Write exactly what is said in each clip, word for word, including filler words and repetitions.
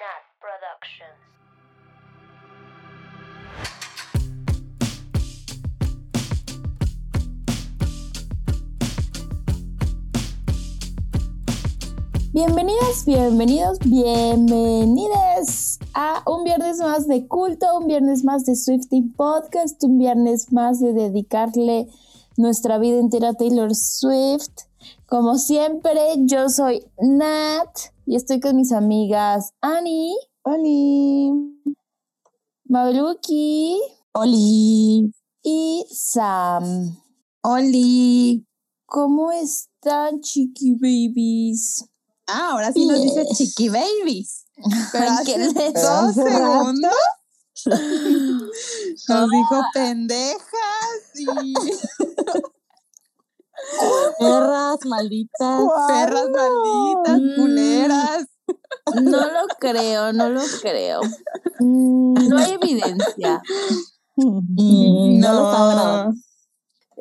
Nat Productions. Bienvenidos, bienvenidos, bienvenidas a un viernes más de culto, un viernes más de Swiftie Podcast, un viernes más de dedicarle nuestra vida entera a Taylor Swift. Como siempre, yo soy Nat y estoy con mis amigas Ani, Oli, Mabeluki, Oli y Sam. Oli, ¿cómo están, chiqui babies? Ah, ahora sí nos dice chiqui babies. Pero hace dos segundos nos dijo pendejas y perras malditas. Wow. Perras malditas, culeras. No lo creo, no lo creo. No hay evidencia. Mm, no. no lo sabrá.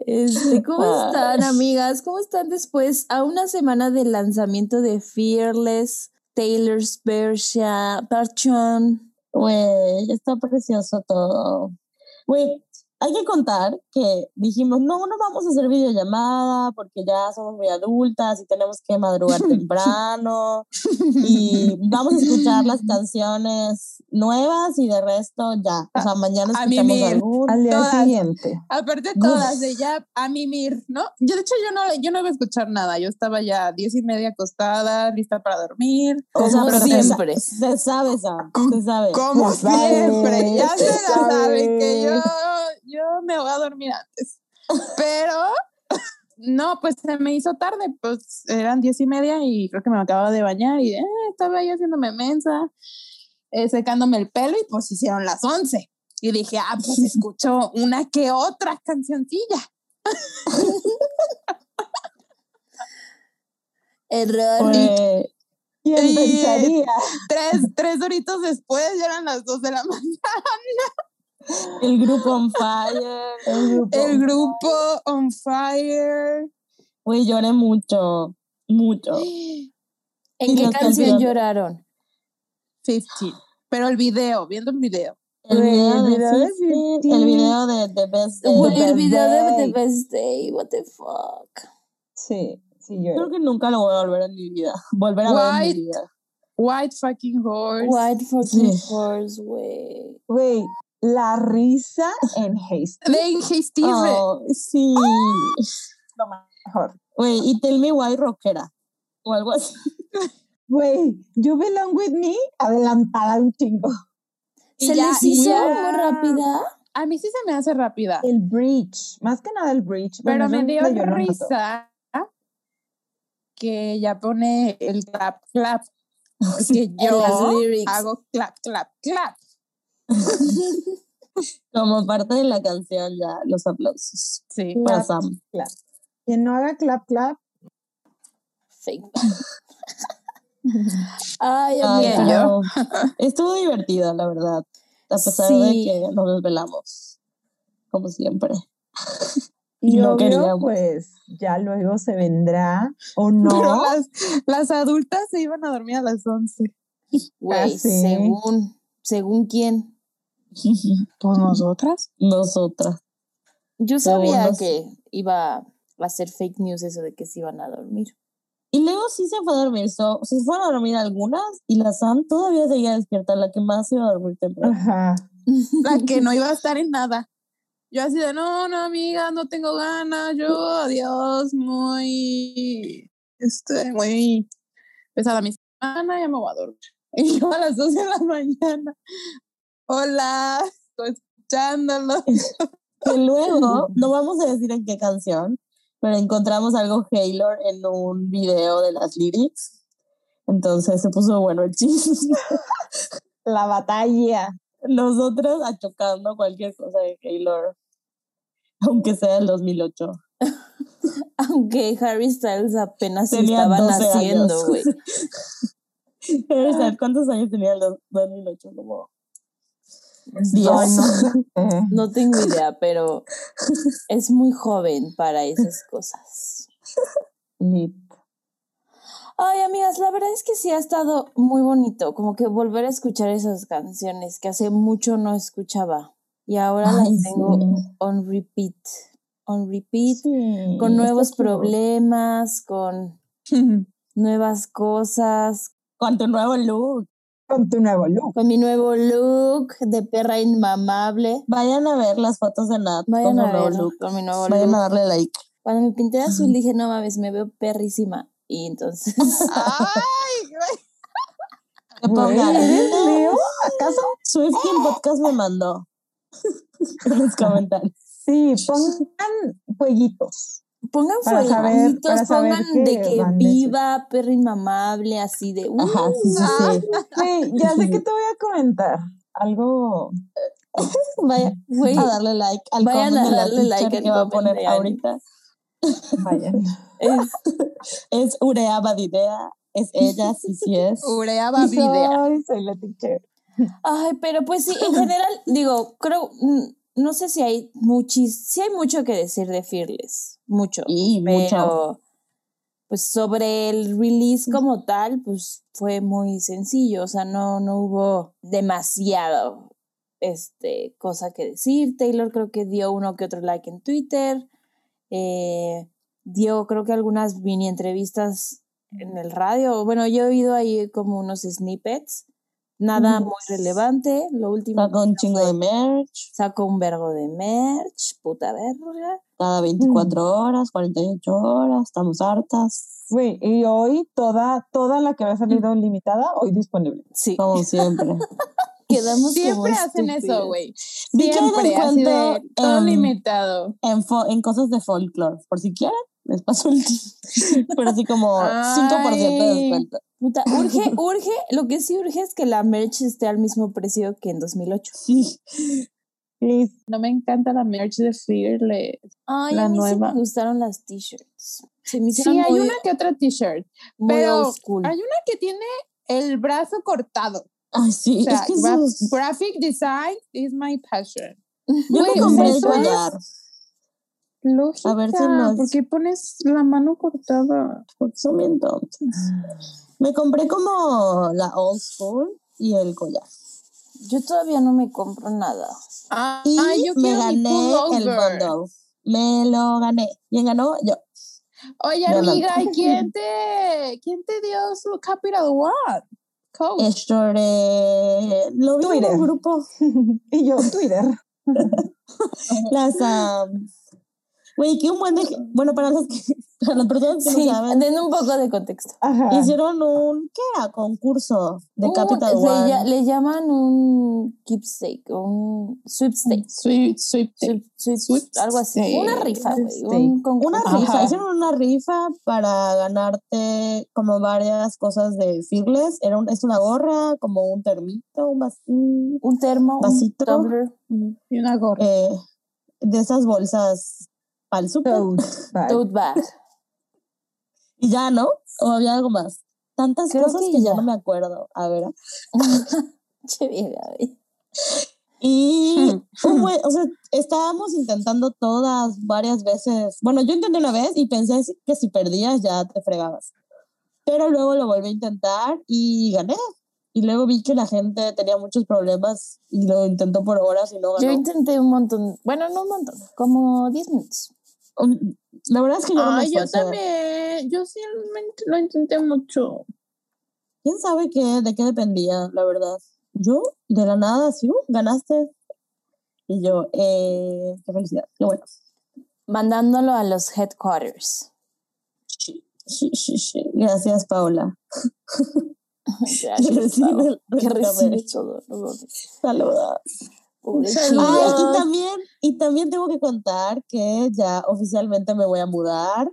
Este, ¿Cómo están, amigas? ¿Cómo están después? A una semana del lanzamiento de Fearless, Taylor's Version. Güey, está precioso todo. Güey, hay que contar que dijimos, no, no vamos a hacer videollamada porque ya somos muy adultas y tenemos que madrugar temprano y vamos a escuchar las canciones nuevas y de resto ya. O sea, mañana escuchamos algún. Al día todas, siguiente. Aparte todas Uf. de ya a mimir, ¿no? Yo de hecho yo no, yo no iba a escuchar nada. Yo estaba ya a diez y media acostada, lista para dormir. O sea, pero siempre. Se sabe, Sam, se sabe. Como siempre, ya se la sabe que yo... Yo me voy a dormir antes, pero no, pues se me hizo tarde, pues eran diez y media y creo que me acababa de bañar y eh, estaba ahí haciéndome mensa, eh, secándome el pelo y pues hicieron las once y dije, ah, pues escucho una que otra cancioncilla. Error. Eh, ¿Quién pensaría? Tres, tres horitos después ya eran las dos de la mañana. El grupo on fire. El grupo, el on, grupo fire. on fire. Güey, lloré mucho. Mucho. ¿En qué canción lloraron? fifteen. Pero el video, viendo el video. El video, el video de, de fifteen. El video de The Best Day. Wey, el video de The Best Day. What the fuck. Sí, sí, lloré. Creo que nunca lo voy a volver en mi vida. Volver a White, ver en mi vida. White fucking horse. White fucking sí. horse, güey. Güey. La risa en Hasty. De en Hasty. Oh, sí. Oh. Lo mejor. Güey, y Tell Me Why rockera. O algo así. Güey, You Belong with Me adelantada un chingo. ¿Se ya, les hizo algo rápida? A mí sí se me hace rápida. El bridge. Más que nada el bridge. Pero bueno, me dio risa no que ya pone el clap, clap. Que yo hago clap, clap, clap. Como parte de la canción ya los aplausos. Sí. Clap, Sam. Clap. Quien no haga clap clap. Sí. Ay, bien yo. Estuvo divertida, la verdad. A pesar sí. de que nos desvelamos, como siempre. Y no obvio, pues ya luego se vendrá o no. Pero las, las adultas se iban a dormir a las once. Güey, según. ¿Según quién? ¿Pues nosotras? Nosotras. Yo sabía nos... que iba a ser fake news eso de que se iban a dormir. Y luego sí se fue a dormir. So, se fueron a dormir algunas y la Sam todavía seguía despierta, la que más iba a dormir temprano. Ajá. La que no iba a estar en nada. Yo así de, no, no, amiga, no tengo ganas. Yo, adiós, muy, este, muy pesada mi semana, ya me voy a dormir. Y yo a las dos de la mañana, hola, estoy escuchándolo. Que luego, no vamos a decir en qué canción, pero encontramos algo Taylor en un video de las lyrics. Entonces se puso bueno el chisme. La batalla. Nosotros achocando cualquier cosa de Taylor, aunque sea el dos mil ocho. Aunque Harry Styles apenas estaban haciendo, güey. ¿Cuántos años tenía el dos mil ocho? Como diez. No, no tengo idea, pero es muy joven para esas cosas. Ay, amigas, la verdad es que sí ha estado muy bonito, como que volver a escuchar esas canciones que hace mucho no escuchaba y ahora Ay, las tengo sí. on repeat, on repeat, sí, con nuevos problemas, con nuevas cosas. Con tu nuevo look. Con tu nuevo look. Con mi nuevo look de perra inmamable. Vayan a ver las fotos de Nat. Vayan con a ver look. Con mi nuevo Vayan look. a darle like. Cuando me pinté de azul dije, no mames, me veo perrísima. Y entonces... ¡Ay, güey! Pongan, ¿eres Leo? ¿Acaso? Swiftie Podcast me mandó en los comentarios. Sí, pongan fueguitos. Pongan fueguitos, pongan de que viva, perra inmamable, así de... Uh, Ajá, sí, sí, sí. Sí, ya sé que te voy a comentar algo... Vaya, wey, a darle like al vayan a darle like al que va a poner de ahorita. Vayan. Es, es Urea Badidea, es ella, sí, sí es. Urea Badidea. Ay, soy la teacher. Ay, pero pues sí, en general, digo, creo... No sé si hay muchis, sí hay mucho que decir de Fearless, mucho, y pero mucho. Pues sobre el release como tal, pues fue muy sencillo, o sea, no, no hubo demasiado este, cosa que decir. Taylor creo que dio uno que otro like en Twitter, eh, dio creo que algunas mini entrevistas en el radio, bueno, yo he oído ahí como unos snippets. Nada muy relevante, lo último... Sacó un chingo de merch. Sacó un vergo de merch, puta verga. Cada veinticuatro mm. horas, cuarenta y ocho horas, estamos hartas. Güey, y hoy toda, toda la que había salido mm. limitada, hoy disponible. Sí. Como siempre. Quedamos siempre hacen eso, güey. Siempre ha sido en, todo limitado. En, fo- en cosas de folklore, por si quieren. Les pasó el pero así como cinco por ciento de descuento. Puta, urge, urge, lo que sí urge es que la merch esté al mismo precio que en dos mil ocho. Sí. Please. No me encanta la merch de Fearless. Ay, la a mí nueva. Sí me gustaron las t-shirts. Se me sí, hay muy, una que otra t-shirt. Pero hay una que tiene el brazo cortado. Ay, sí. O sea, es que gra- sos... graphic design is my passion. Yo Uy, me compré el collar. Lógica, a ver si no es... ¿por qué pones la mano cortada? Porque son bien tontos. Me compré como la old school y el collar. Yo todavía no me compro nada. Ah, y ah, yo me gané el bundle. Me lo gané. ¿Quién ganó? Yo. Oye, me amiga, ¿y quién te, quién te dio su Capital One? Coach. Esto de... Lo vi en un grupo. Y yo, Twitter. Las... Um, Güey, qué un buen... De... Bueno, para las, que... para las personas que sí, no saben... den un poco de contexto. Ajá. Hicieron un... ¿Qué era? Concurso de uh, Capital le One. Ya, le llaman un keepsake, un sweepstake. Sweep, sweep, sweep, sweep, sweep, algo así. Sí. Una rifa, güey. Un una rifa. Ajá. Hicieron una rifa para ganarte como varias cosas de Fearless. Era un, es una gorra, como un termito, un vasito. Un termo, vasito, un tumbler. Y una gorra. Eh, de esas bolsas... Para el súper. Tote bag. Y ya, ¿no? O había algo más. Tantas Creo cosas que, que ya no me acuerdo. A ver. Che vieja, güey. Y, bueno, o sea, estábamos intentando todas, varias veces. Bueno, yo intenté una vez y pensé que si perdías ya te fregabas. Pero luego lo volví a intentar y gané. Y luego vi que la gente tenía muchos problemas y lo intentó por horas y no ganó. Yo intenté un montón. Bueno, no un montón. Como diez minutos. La verdad es que yo ah, no me yo también. Yo sí lo intenté mucho. ¿Quién sabe qué, de qué dependía, la verdad? Yo, de la nada, sí, uh, ganaste. Y yo, eh, qué felicidad. Lo bueno. Mandándolo a los headquarters. Sí, sí, sí, sí. Gracias, Paula. Que recibe todo. Saludos. Ah, y también, y también tengo que contar que ya oficialmente me voy a mudar.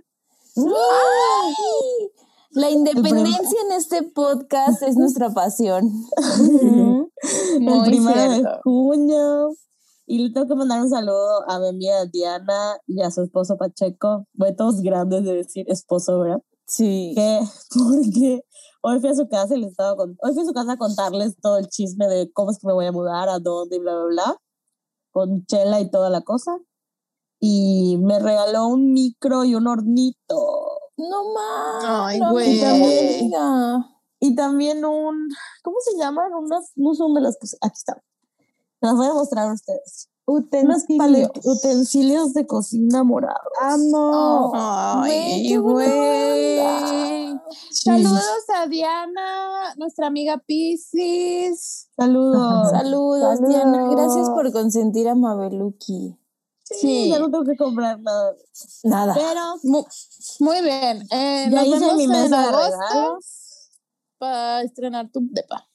¡Ay! La independencia en este podcast es nuestra pasión. Uh-huh. El primero cierto. de junio. Y le tengo que mandar un saludo a mi amiga Diana y a su esposo Pacheco. Bueno, todos grandes de decir esposo, ¿verdad? Sí. ¿Qué? Porque hoy fui a su casa y les estaba con... hoy fui a su casa a contarles todo el chisme de cómo es que me voy a mudar, a dónde y bla, bla, bla, con chela y toda la cosa. Y me regaló un micro y un hornito. No más. Ay, güey. Y, y también un, ¿cómo se llaman? Unas, no sé dónde las puse. Aquí están. Las voy a mostrar a ustedes. Utensilios. Utensilios de cocina morados. Amo. Ay, güey. Saludos a Diana, nuestra amiga Piscis. Saludos. Saludos, Saludos, Diana. Gracias por consentir a Mabeluki. Sí, sí, ya no tengo que comprar nada. Nada. Pero, muy, muy bien. Eh, ya hice mi mesa en agosto para estrenar tu depa.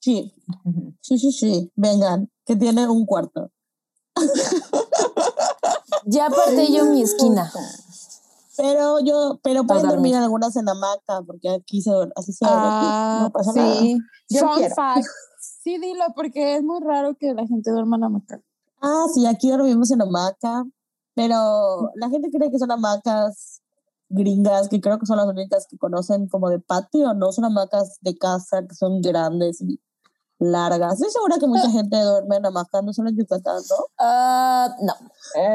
Sí, sí, sí, sí. Vengan, que tienen un cuarto. Ya aparté yo mi esquina. Pero yo, pero pueden dormir algunas en hamaca, porque aquí se así se ah, no pasa sí. nada. Yo Fun quiero. fact. Sí, dilo, porque es muy raro que la gente duerma en hamaca. Ah, sí, aquí dormimos en hamaca, pero la gente cree que son hamacas gringas, que creo que son las únicas que conocen como de patio, no son hamacas de casa, que son grandes y largas. Estoy segura que mucha gente duerme en hamacas, no solo en Yucatán, ¿no? Uh, no.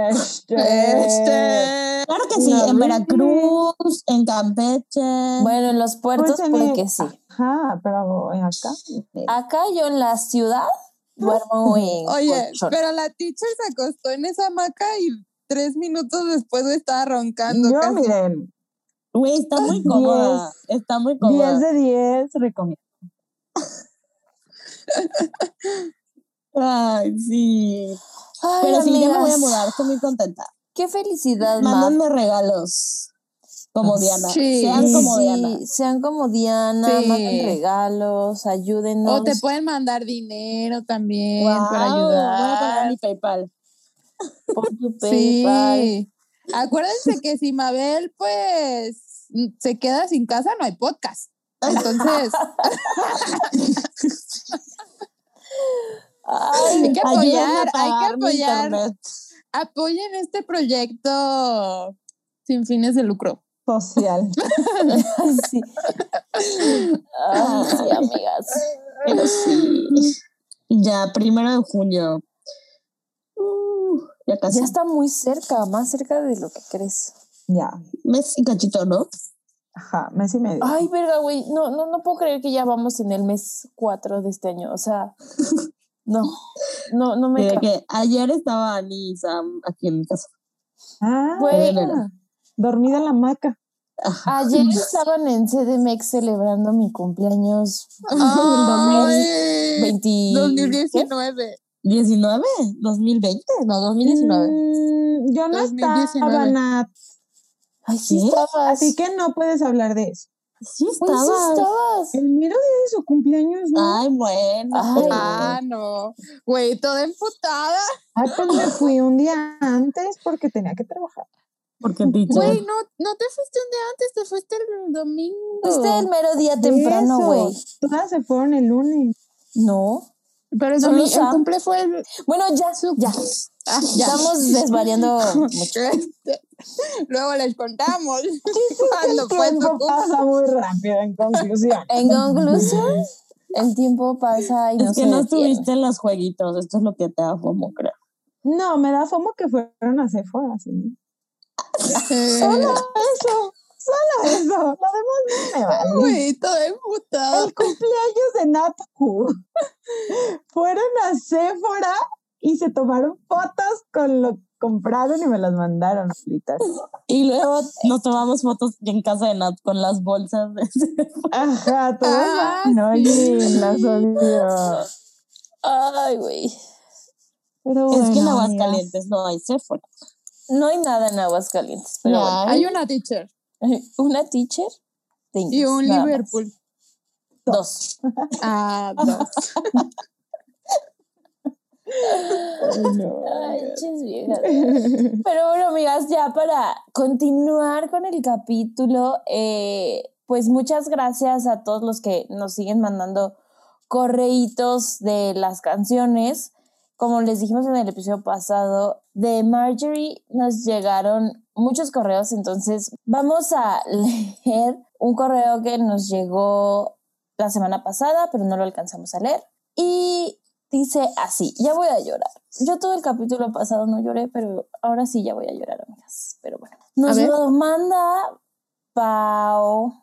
Este, este. Claro que sí, no, en Veracruz, en Campeche. Bueno, en los puertos pues en puede el... que sí. Ajá, pero acá. Acá yo en la ciudad duermo en Oye, colchón. Pero la teacher se acostó en esa hamaca y tres minutos después estaba roncando. Yo, casi. miren. Güey, está muy cómoda. Diez, está muy cómoda. diez de diez, recomiendo. Ay, sí. Ay, pero amigas, sí, ya me voy a mudar, estoy muy contenta. Qué felicidad, mándenme Mar. regalos. Como Diana. Sí, sean como sí, Diana. Sean como Diana, sí. manden regalos, ayúdenos. O te pueden mandar dinero también wow, para ayudar. Voy a pagar mi PayPal. Por tu PayPal. Sí. Acuérdense que si Mabel, pues, se queda sin casa, no hay podcast. Entonces. Ay, hay que apoyar, hay que apoyar. Internet. Apoyen este proyecto sin fines de lucro. Social. Sí. Ay, sí, amigas. Pero sí. Ya, primero de junio. Uh, ya casi. Ya está muy cerca, más cerca de lo que crees. Ya. Mes y cachito, ¿no? Ajá, mes y medio. Ay, verga, güey. No, no, no puedo creer que ya vamos en el mes cuatro de este año. O sea, no. No, no me creo. Que ayer estaba Ani y Sam aquí en mi casa. Ah, güey. Dormida en la hamaca. Ayer estaban en C D M X celebrando mi cumpleaños. Ay, dos mil diecinueve ¿diecinueve? ¿dos mil veinte? No, dos mil diecinueve. Mm, yo no estaba, Nat. Ay, sí, ¿sí? Estabas. Así que no puedes hablar de eso. Sí estabas. Uy, sí estabas. El mero día de su cumpleaños, ¿no? Ay, bueno. Ay, ah, no. Güey, toda emputada. Ay, pues me fui un día antes porque tenía que trabajar. Porque güey, no, no te fuiste un día antes, te fuiste el domingo. Fuiste el mero día temprano, güey. Todas se fueron el lunes. No. Pero el, domingo, el cumple fue el... Bueno, ya, ya. Ah, ya. Estamos desvariando mucho. Luego les contamos. El tiempo pasa muy rápido, en conclusión. En conclusión, el tiempo pasa y no se detiene. Es que no estuviste en los jueguitos, esto es lo que te da FOMO, creo. No, me da FOMO que fueron a Sephora, sí. Solo eso, solo eso. Lo demás no me vale. Uy, todo emputado. El cumpleaños de Nataku. Fueron a Sephora y se tomaron fotos con lo que compraron y me las mandaron ahorita. Y luego nos tomamos fotos en casa de Nat con las bolsas de Sephora. Ajá, todo ah, sí. No, oye, las odio. Ay, güey. Bueno, es que en Aguascalientes no hay Sephora. No hay nada en Aguascalientes, pero no, bueno. Hay una teacher. Una teacher de inglés, y un Liverpool. Dos. dos. Ah, dos. No. Ay, chis viejas. Pero bueno, amigas, ya para continuar con el capítulo, eh, pues muchas gracias a todos los que nos siguen mandando correitos de las canciones. Como les dijimos en el episodio pasado, de Marjorie nos llegaron muchos correos, entonces vamos a leer un correo que nos llegó la semana pasada, pero no lo alcanzamos a leer. Y dice así, ya voy a llorar. Yo todo el capítulo pasado no lloré, pero ahora sí ya voy a llorar, amigas. Pero bueno, nos lo manda Pau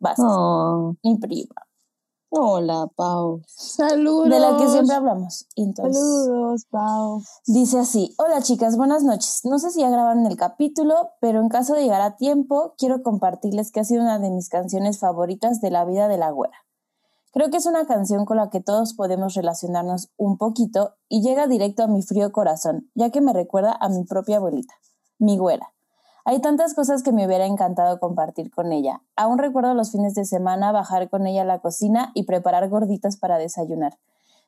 Vázquez, oh. mi prima. Hola, Pau. Saludos. De la que siempre hablamos. Entonces, saludos, Pau. Dice así: hola, chicas, buenas noches. No sé si ya grabaron el capítulo, pero en caso de llegar a tiempo, quiero compartirles que ha sido una de mis canciones favoritas de la vida de la güera. Creo que es una canción con la que todos podemos relacionarnos un poquito y llega directo a mi frío corazón, ya que me recuerda a mi propia abuelita, mi güera. Hay tantas cosas que me hubiera encantado compartir con ella. Aún recuerdo los fines de semana bajar con ella a la cocina y preparar gorditas para desayunar.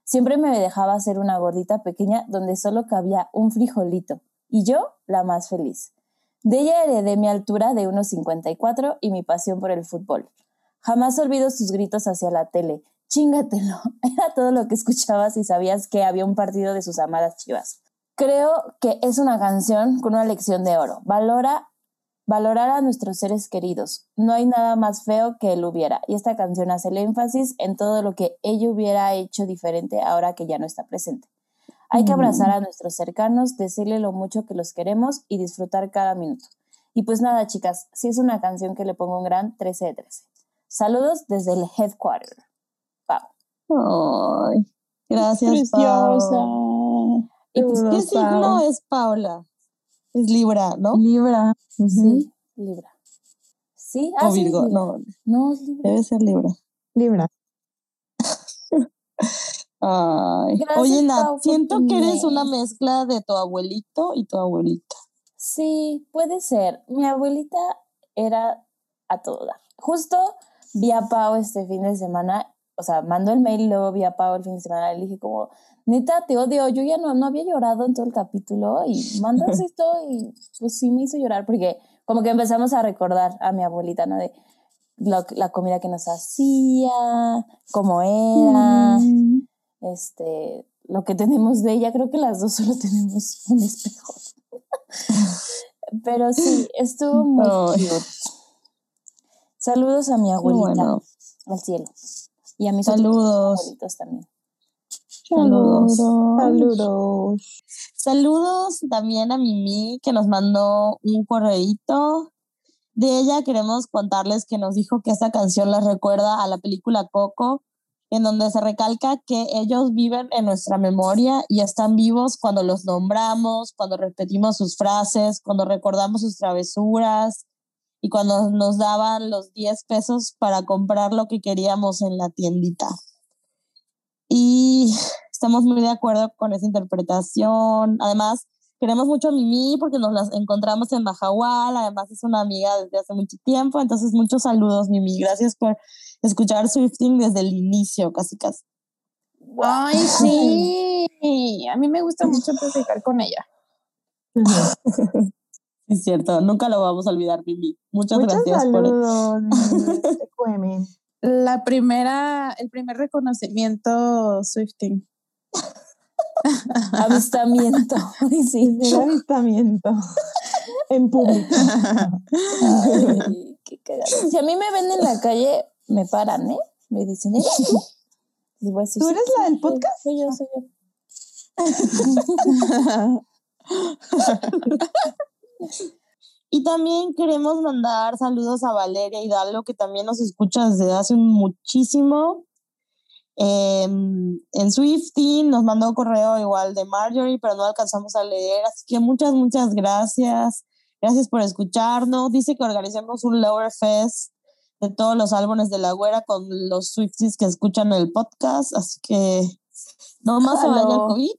Siempre me dejaba hacer una gordita pequeña donde solo cabía un frijolito. Y yo, la más feliz. De ella heredé mi altura de uno cincuenta y cuatro y mi pasión por el fútbol. Jamás olvido sus gritos hacia la tele. ¡Chíngatelo! Era todo lo que escuchabas y sabías que había un partido de sus amadas Chivas. Creo que es una canción con una lección de oro. Valora... Valorar a nuestros seres queridos. No hay nada más feo que él hubiera. Y esta canción hace el énfasis en todo lo que ella hubiera hecho diferente ahora que ya no está presente. Hay que abrazar a nuestros cercanos, decirle lo mucho que los queremos y disfrutar cada minuto. Y pues nada, chicas, sí es una canción que le pongo un gran trece de trece. Saludos desde el headquarter. Pau. Ay, gracias, Pau. ¿Y pues qué signo es Paula? Es Libra, ¿no? Libra. Sí, sí. Libra. Sí, ah, o Virgo, sí, no. No, es Libra. Debe ser Libra. Libra. Ay. Gracias, oye, Nat, Pau, siento que eres una mezcla de tu abuelito y tu abuelita. Sí, puede ser. Mi abuelita era a todo dar. Justo vi a Pau este fin de semana, o sea, mandó el mail y luego vi a Pau el fin de semana y le dije como... Neta, te odio, yo ya no, no había llorado en todo el capítulo y mandas esto y pues sí me hizo llorar porque como que empezamos a recordar a mi abuelita, ¿no? De lo, la comida que nos hacía, cómo era, mm. este, lo que tenemos de ella. Creo que las dos solo tenemos un espejo. Pero sí, estuvo muy oh. cute. Saludos a mi abuelita, bueno. al cielo. Y a mis Saludos. otros abuelitos también. Saludos. Saludos. Saludos también a Mimi, que nos mandó un correíto. De ella queremos contarles que nos dijo que esta canción les recuerda a la película Coco, en donde se recalca que ellos viven en nuestra memoria y están vivos cuando los nombramos, cuando repetimos sus frases, cuando recordamos sus travesuras y cuando nos daban los diez pesos para comprar lo que queríamos en la tiendita. Y estamos muy de acuerdo con esa interpretación. Además, queremos mucho a Mimi porque nos las encontramos en Mahahual. Además, es una amiga desde hace mucho tiempo. Entonces, muchos saludos, Mimi. Gracias por escuchar Swifting desde el inicio, casi casi. ¡Ay, sí! A mí me gusta mucho platicar con ella. Es cierto, nunca lo vamos a olvidar, Mimi. Muchas, Muchas gracias saludos, por... Mimi. La primera, el primer reconocimiento Swifting. Avistamiento. Sí, el avistamiento. En público. Ay, qué cagado. Si a mí me ven en la calle, me paran, ¿eh? Me dicen, ¿eres tú? Y voy a decir, ¿tú eres la del podcast? Soy yo, soy yo. Y también queremos mandar saludos a Valeria Hidalgo, que también nos escucha desde hace muchísimo. Eh, en Swiftie nos mandó correo igual de Marjorie, pero no alcanzamos a leer. Así que muchas, muchas gracias. Gracias por escucharnos. Dice que organizamos un Lover Fest de todos los álbumes de la güera con los Swifties que escuchan el podcast. Así que no más se vaya el COVID.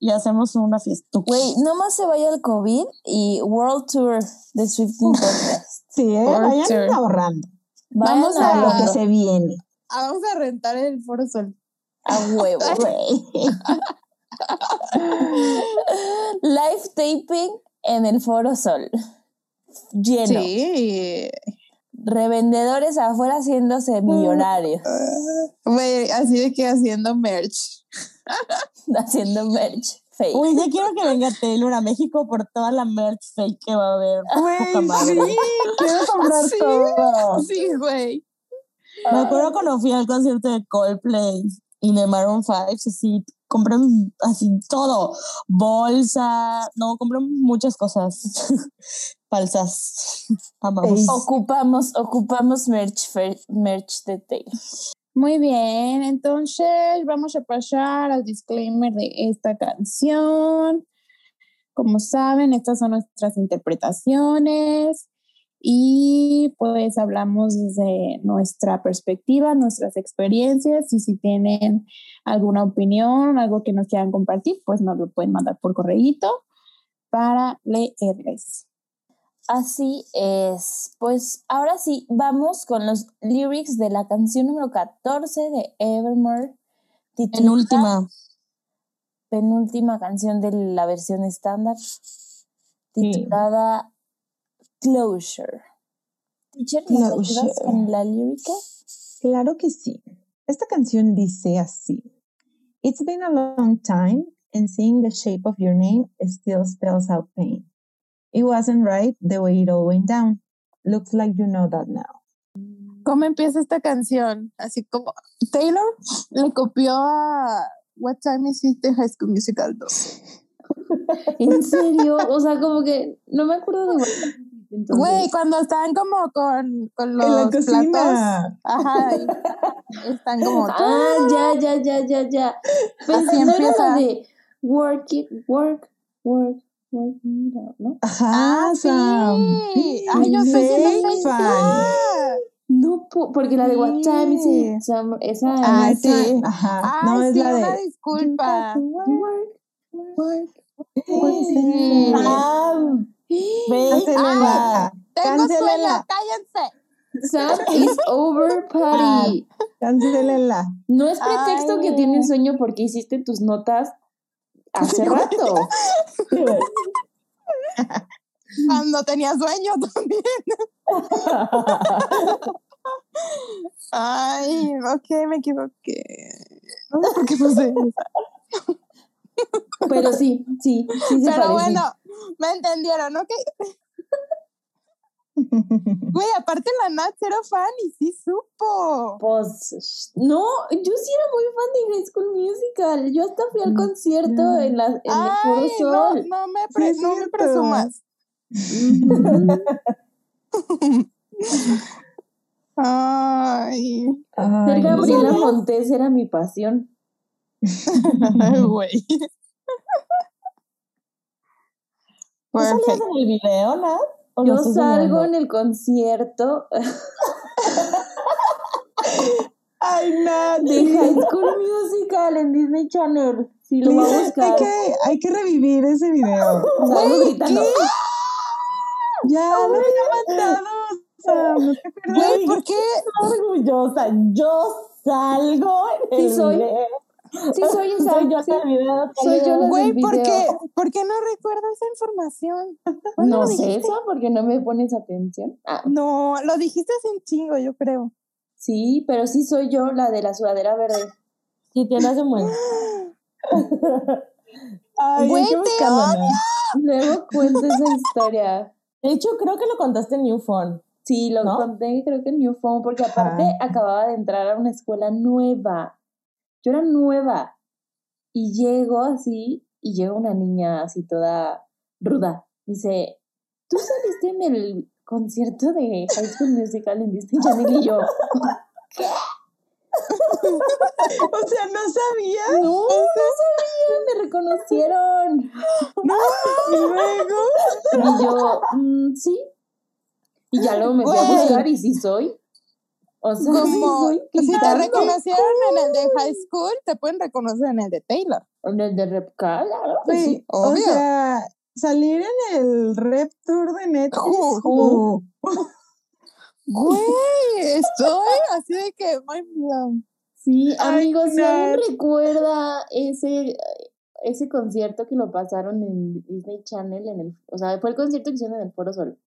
Y hacemos una fiesta. Güey, nomás se vaya el COVID y World Tour de Swiftie Podcast. Sí, ¿eh? Vayan Tour. ahorrando. Vayan Vamos a, a lo que se viene. Vamos a rentar el Foro Sol. A huevo, güey. Live taping en el Foro Sol. Lleno. Sí. Revendedores afuera haciéndose millonarios. Güey, así de que haciendo merch. Haciendo merch fake. Uy, ya quiero que venga Taylor a México por toda la merch fake que va a haber. Güey, sí, quiero comprar sí, todo. Sí, güey. Me acuerdo cuando fui al concierto de Coldplay y de Maroon Fives, así, compré así todo. Bolsa, no, compré muchas cosas falsas. Amamos. Ocupamos, ocupamos merch, merch de Taylor. Muy bien, entonces vamos a pasar al disclaimer de esta canción. Como saben, estas son nuestras interpretaciones y pues hablamos desde nuestra perspectiva, nuestras experiencias, y si tienen alguna opinión, algo que nos quieran compartir, pues nos lo pueden mandar por correíto para leerles. Así es, pues ahora sí, vamos con los lyrics de la canción número catorce de Evermore, titulada, penúltima. penúltima canción de la versión estándar, titulada sí. Closure. Teacher, ¿nos ayudas con la lírica? Claro que sí. Esta canción dice así: It's been a long time, and seeing the shape of your name still spells out pain. It wasn't right the way it all went down. Looks like you know that now. ¿Cómo empieza esta canción? Así como Taylor le copió a What Time Is It de High School Musical dos. ¿En serio? O sea, como que no me acuerdo de entonces. Güey, cuando están como con, con los platos. Ajá. Están como ah, ya, ya, ya, ya, ya. Pues así no empieza de work it, work, work. ¿No? Ajá, ah, sí. Ay, yo soy una fan. No, porque la de What Time Is It, esa. Ah, sí. Ajá. Ay, no, es sí, la de. Una disculpa. Work, work, work. Sí. Ah, cancelela. Tengo sueño, cállense. Sam is over party. Cancelela. No es pretexto. Ay, que tienes sueño porque hiciste tus notas hace rato. Cuando tenía sueño también. Ay, ok, me equivoqué. No sé por qué puse. Pero sí, sí, sí se Pero parece. Bueno, me entendieron, ¿ok? Güey, aparte la Nat era fan y sí supo. Pues, no, yo sí era muy fan de High School Musical. Yo hasta fui al concierto no. en, la, en Ay, el Foro Sol. No, no, me pre- sí, no me presumas. Ay. Ser Gabriela no Montes era mi pasión. Güey. ¿No salías en el video, Nat? Yo salgo en el concierto. Ay, no. De High School Musical en Disney Channel. Si lo voy a buscar. Hay que, hay que revivir ese video. Salgo gritando. ¿Qué? Ya, no me había matado. Güey, o sea, no, ¿por qué? Orgullosa. Yo salgo en el sí soy. Video. Sí, soy esa. Soy yo, sí. video, soy yo Güey, ¿por qué, ¿por qué no recuerdo esa información? No sé eso, porque no me pones atención. Ah. No, lo dijiste hace un chingo, yo creo. Sí, pero sí soy yo, la de la sudadera verde. Sí, te la mueve. Ay, güey, te odio. Luego cuento esa historia. De hecho, creo que lo contaste en New Phone. Sí, lo ¿no? conté creo que en New Phone, porque aparte ah. acababa de entrar a una escuela nueva. Yo era nueva y llego así, y llega una niña así toda ruda. Dice, ¿tú saliste en el concierto de High School Musical en Disney Channel? Y yo, ¿qué? O sea, ¿no sabía? No, no sabía, me reconocieron. No, y luego. Y yo, mm, sí. Y ya luego me fui a buscar y sí soy. O sea, como si te reconocieron cool. en el de High School, te pueden reconocer en el de Taylor. En el de Rep, claro. Sí, sí, obvio. O sea, salir en el Rep Tour de Netflix. Oh, oh. Güey, estoy así de que mind blown. Sí, amigos, si alguien recuerda ese, ese concierto que lo pasaron en Disney Channel, en el, o sea, fue el concierto que hicieron en el Foro Sol.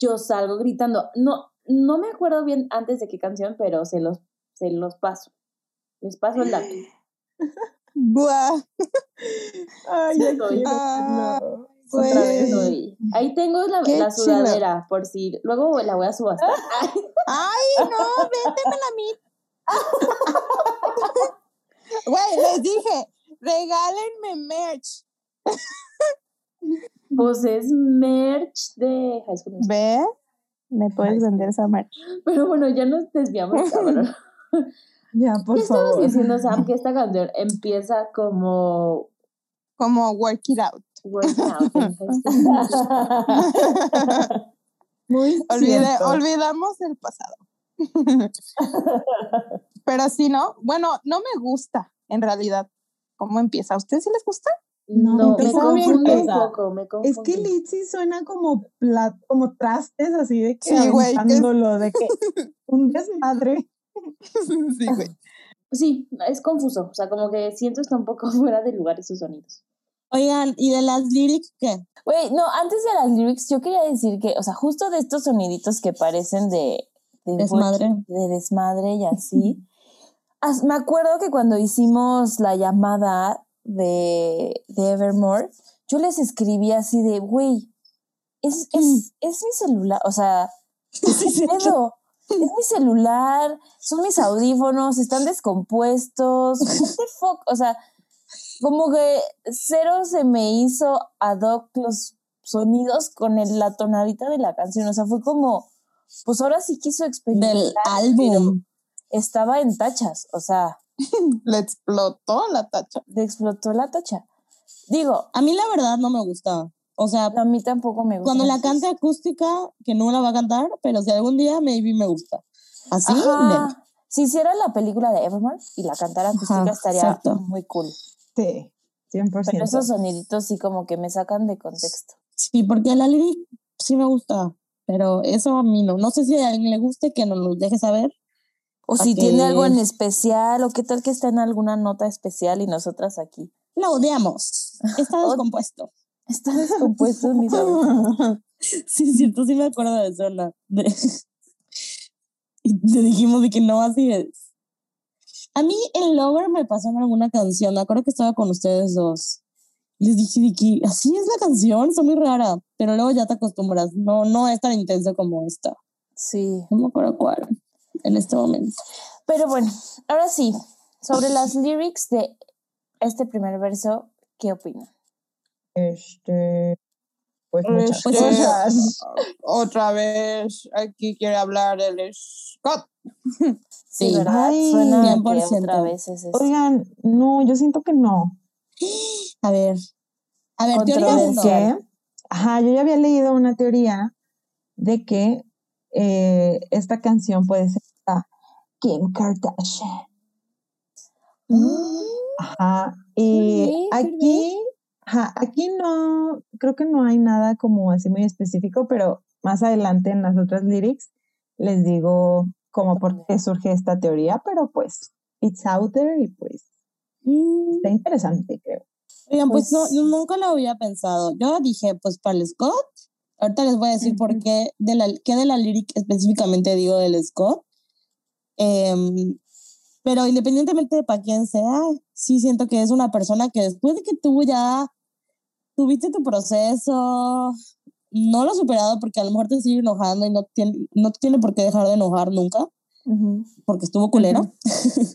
Yo salgo gritando, no. No me acuerdo bien antes de qué canción, pero se los, se los paso. Les paso el dato. Buah. Ay, sí, soy, ah, no. Pues, otra vez soy. Ahí tengo la, la sudadera, chilo. Por si luego la voy a subastar. Ay, Ay no, véndemela a mí. Güey, les dije, regálenme merch. Pues es merch de High School Musical. ¿Ve? Me puedes vender esa merch. Pero bueno, ya nos desviamos, cabrón. Ya, por ¿Qué favor. Estamos diciendo, Sam, que esta canción empieza como... Como Work It Out. Work It Out. Muy Olvide, olvidamos el pasado. Pero sí, ¿no? Bueno, no me gusta, en realidad, cómo empieza. ¿A ustedes sí les gusta? No, no me confunde un poco, me confunde. Es que Litzy suena como, plat, como trastes, así de que sí, aventándolo, de que un desmadre. Sí, güey. Sí, es confuso, o sea, como que siento está un poco fuera de lugar esos sonidos. Oigan, ¿y de las lyrics qué? Güey, no, antes de las lyrics yo quería decir que, o sea, justo de estos soniditos que parecen de... De desmadre. De desmadre y así. As, me acuerdo que cuando hicimos la llamada de, de Evermore, yo les escribí así de, güey, es, es, es mi celular, o sea, ¿qué pedo? Es mi celular, son mis audífonos, están descompuestos, what the fuck, o sea, como que cero se me hizo ad hoc los sonidos con el, la tonadita de la canción, o sea, fue como, pues ahora sí quiso experimentar. Del álbum. Estaba en tachas, o sea. Le explotó la tacha. Le explotó la tacha. Digo, a mí la verdad no me gustaba. O sea, a mí tampoco me gusta. Cuando la cante acústica, que no la va a cantar, pero si algún día maybe me gusta. Así. Si hiciera la película de Evermore y la cantara acústica, ajá, estaría exacto. Muy cool. Sí, cien por ciento. Pero esos soniditos sí como que me sacan de contexto. Sí, porque la lyric sí me gusta, pero eso a mí no. No sé si a alguien le guste, que nos lo deje saber. O si que... tiene algo en especial, o qué tal que está en alguna nota especial y nosotras aquí. La odiamos. Está descompuesto. Está descompuesto en mi vida. Sí, es cierto, sí me acuerdo de eso. ¿No? De... Y te dijimos de que no, así es. A mí el Lover me pasó en alguna canción. Me acuerdo que estaba con ustedes dos. Les dije, Vicky, así es la canción, está muy rara. Pero luego ya te acostumbras. No, no es tan intenso como esta. Sí. No me acuerdo cuál en este momento. Pero bueno, ahora sí, sobre las lyrics de este primer verso, ¿qué opinan? Este... Pues muchas este, gracias. Otra vez, aquí quiere hablar el Scott. Sí, sí, ¿verdad? Ay, suena cien por ciento. Otra vez es eso. Oigan, no, yo siento que no. A ver, a ver, teoría que, ajá, yo ya había leído una teoría de que eh, esta canción puede ser a Kim Kardashian. Mm. Ajá, y ¿Qué? aquí, ajá, aquí no, creo que no hay nada como así muy específico, pero más adelante en las otras lyrics les digo como por qué surge esta teoría, pero pues, it's out there y pues. Está interesante, creo. Oigan, pues, pues no, yo nunca lo había pensado. Yo dije, pues para el Scott. Ahorita les voy a decir uh-huh. por qué de la, qué de la lyric específicamente digo del Scott. Eh, pero independientemente de para quién sea, sí siento que es una persona que después de que tú ya tuviste tu proceso, no lo has superado porque a lo mejor te sigue enojando y no tiene, no tiene por qué dejar de enojar nunca, uh-huh. porque estuvo culero. Uh-huh.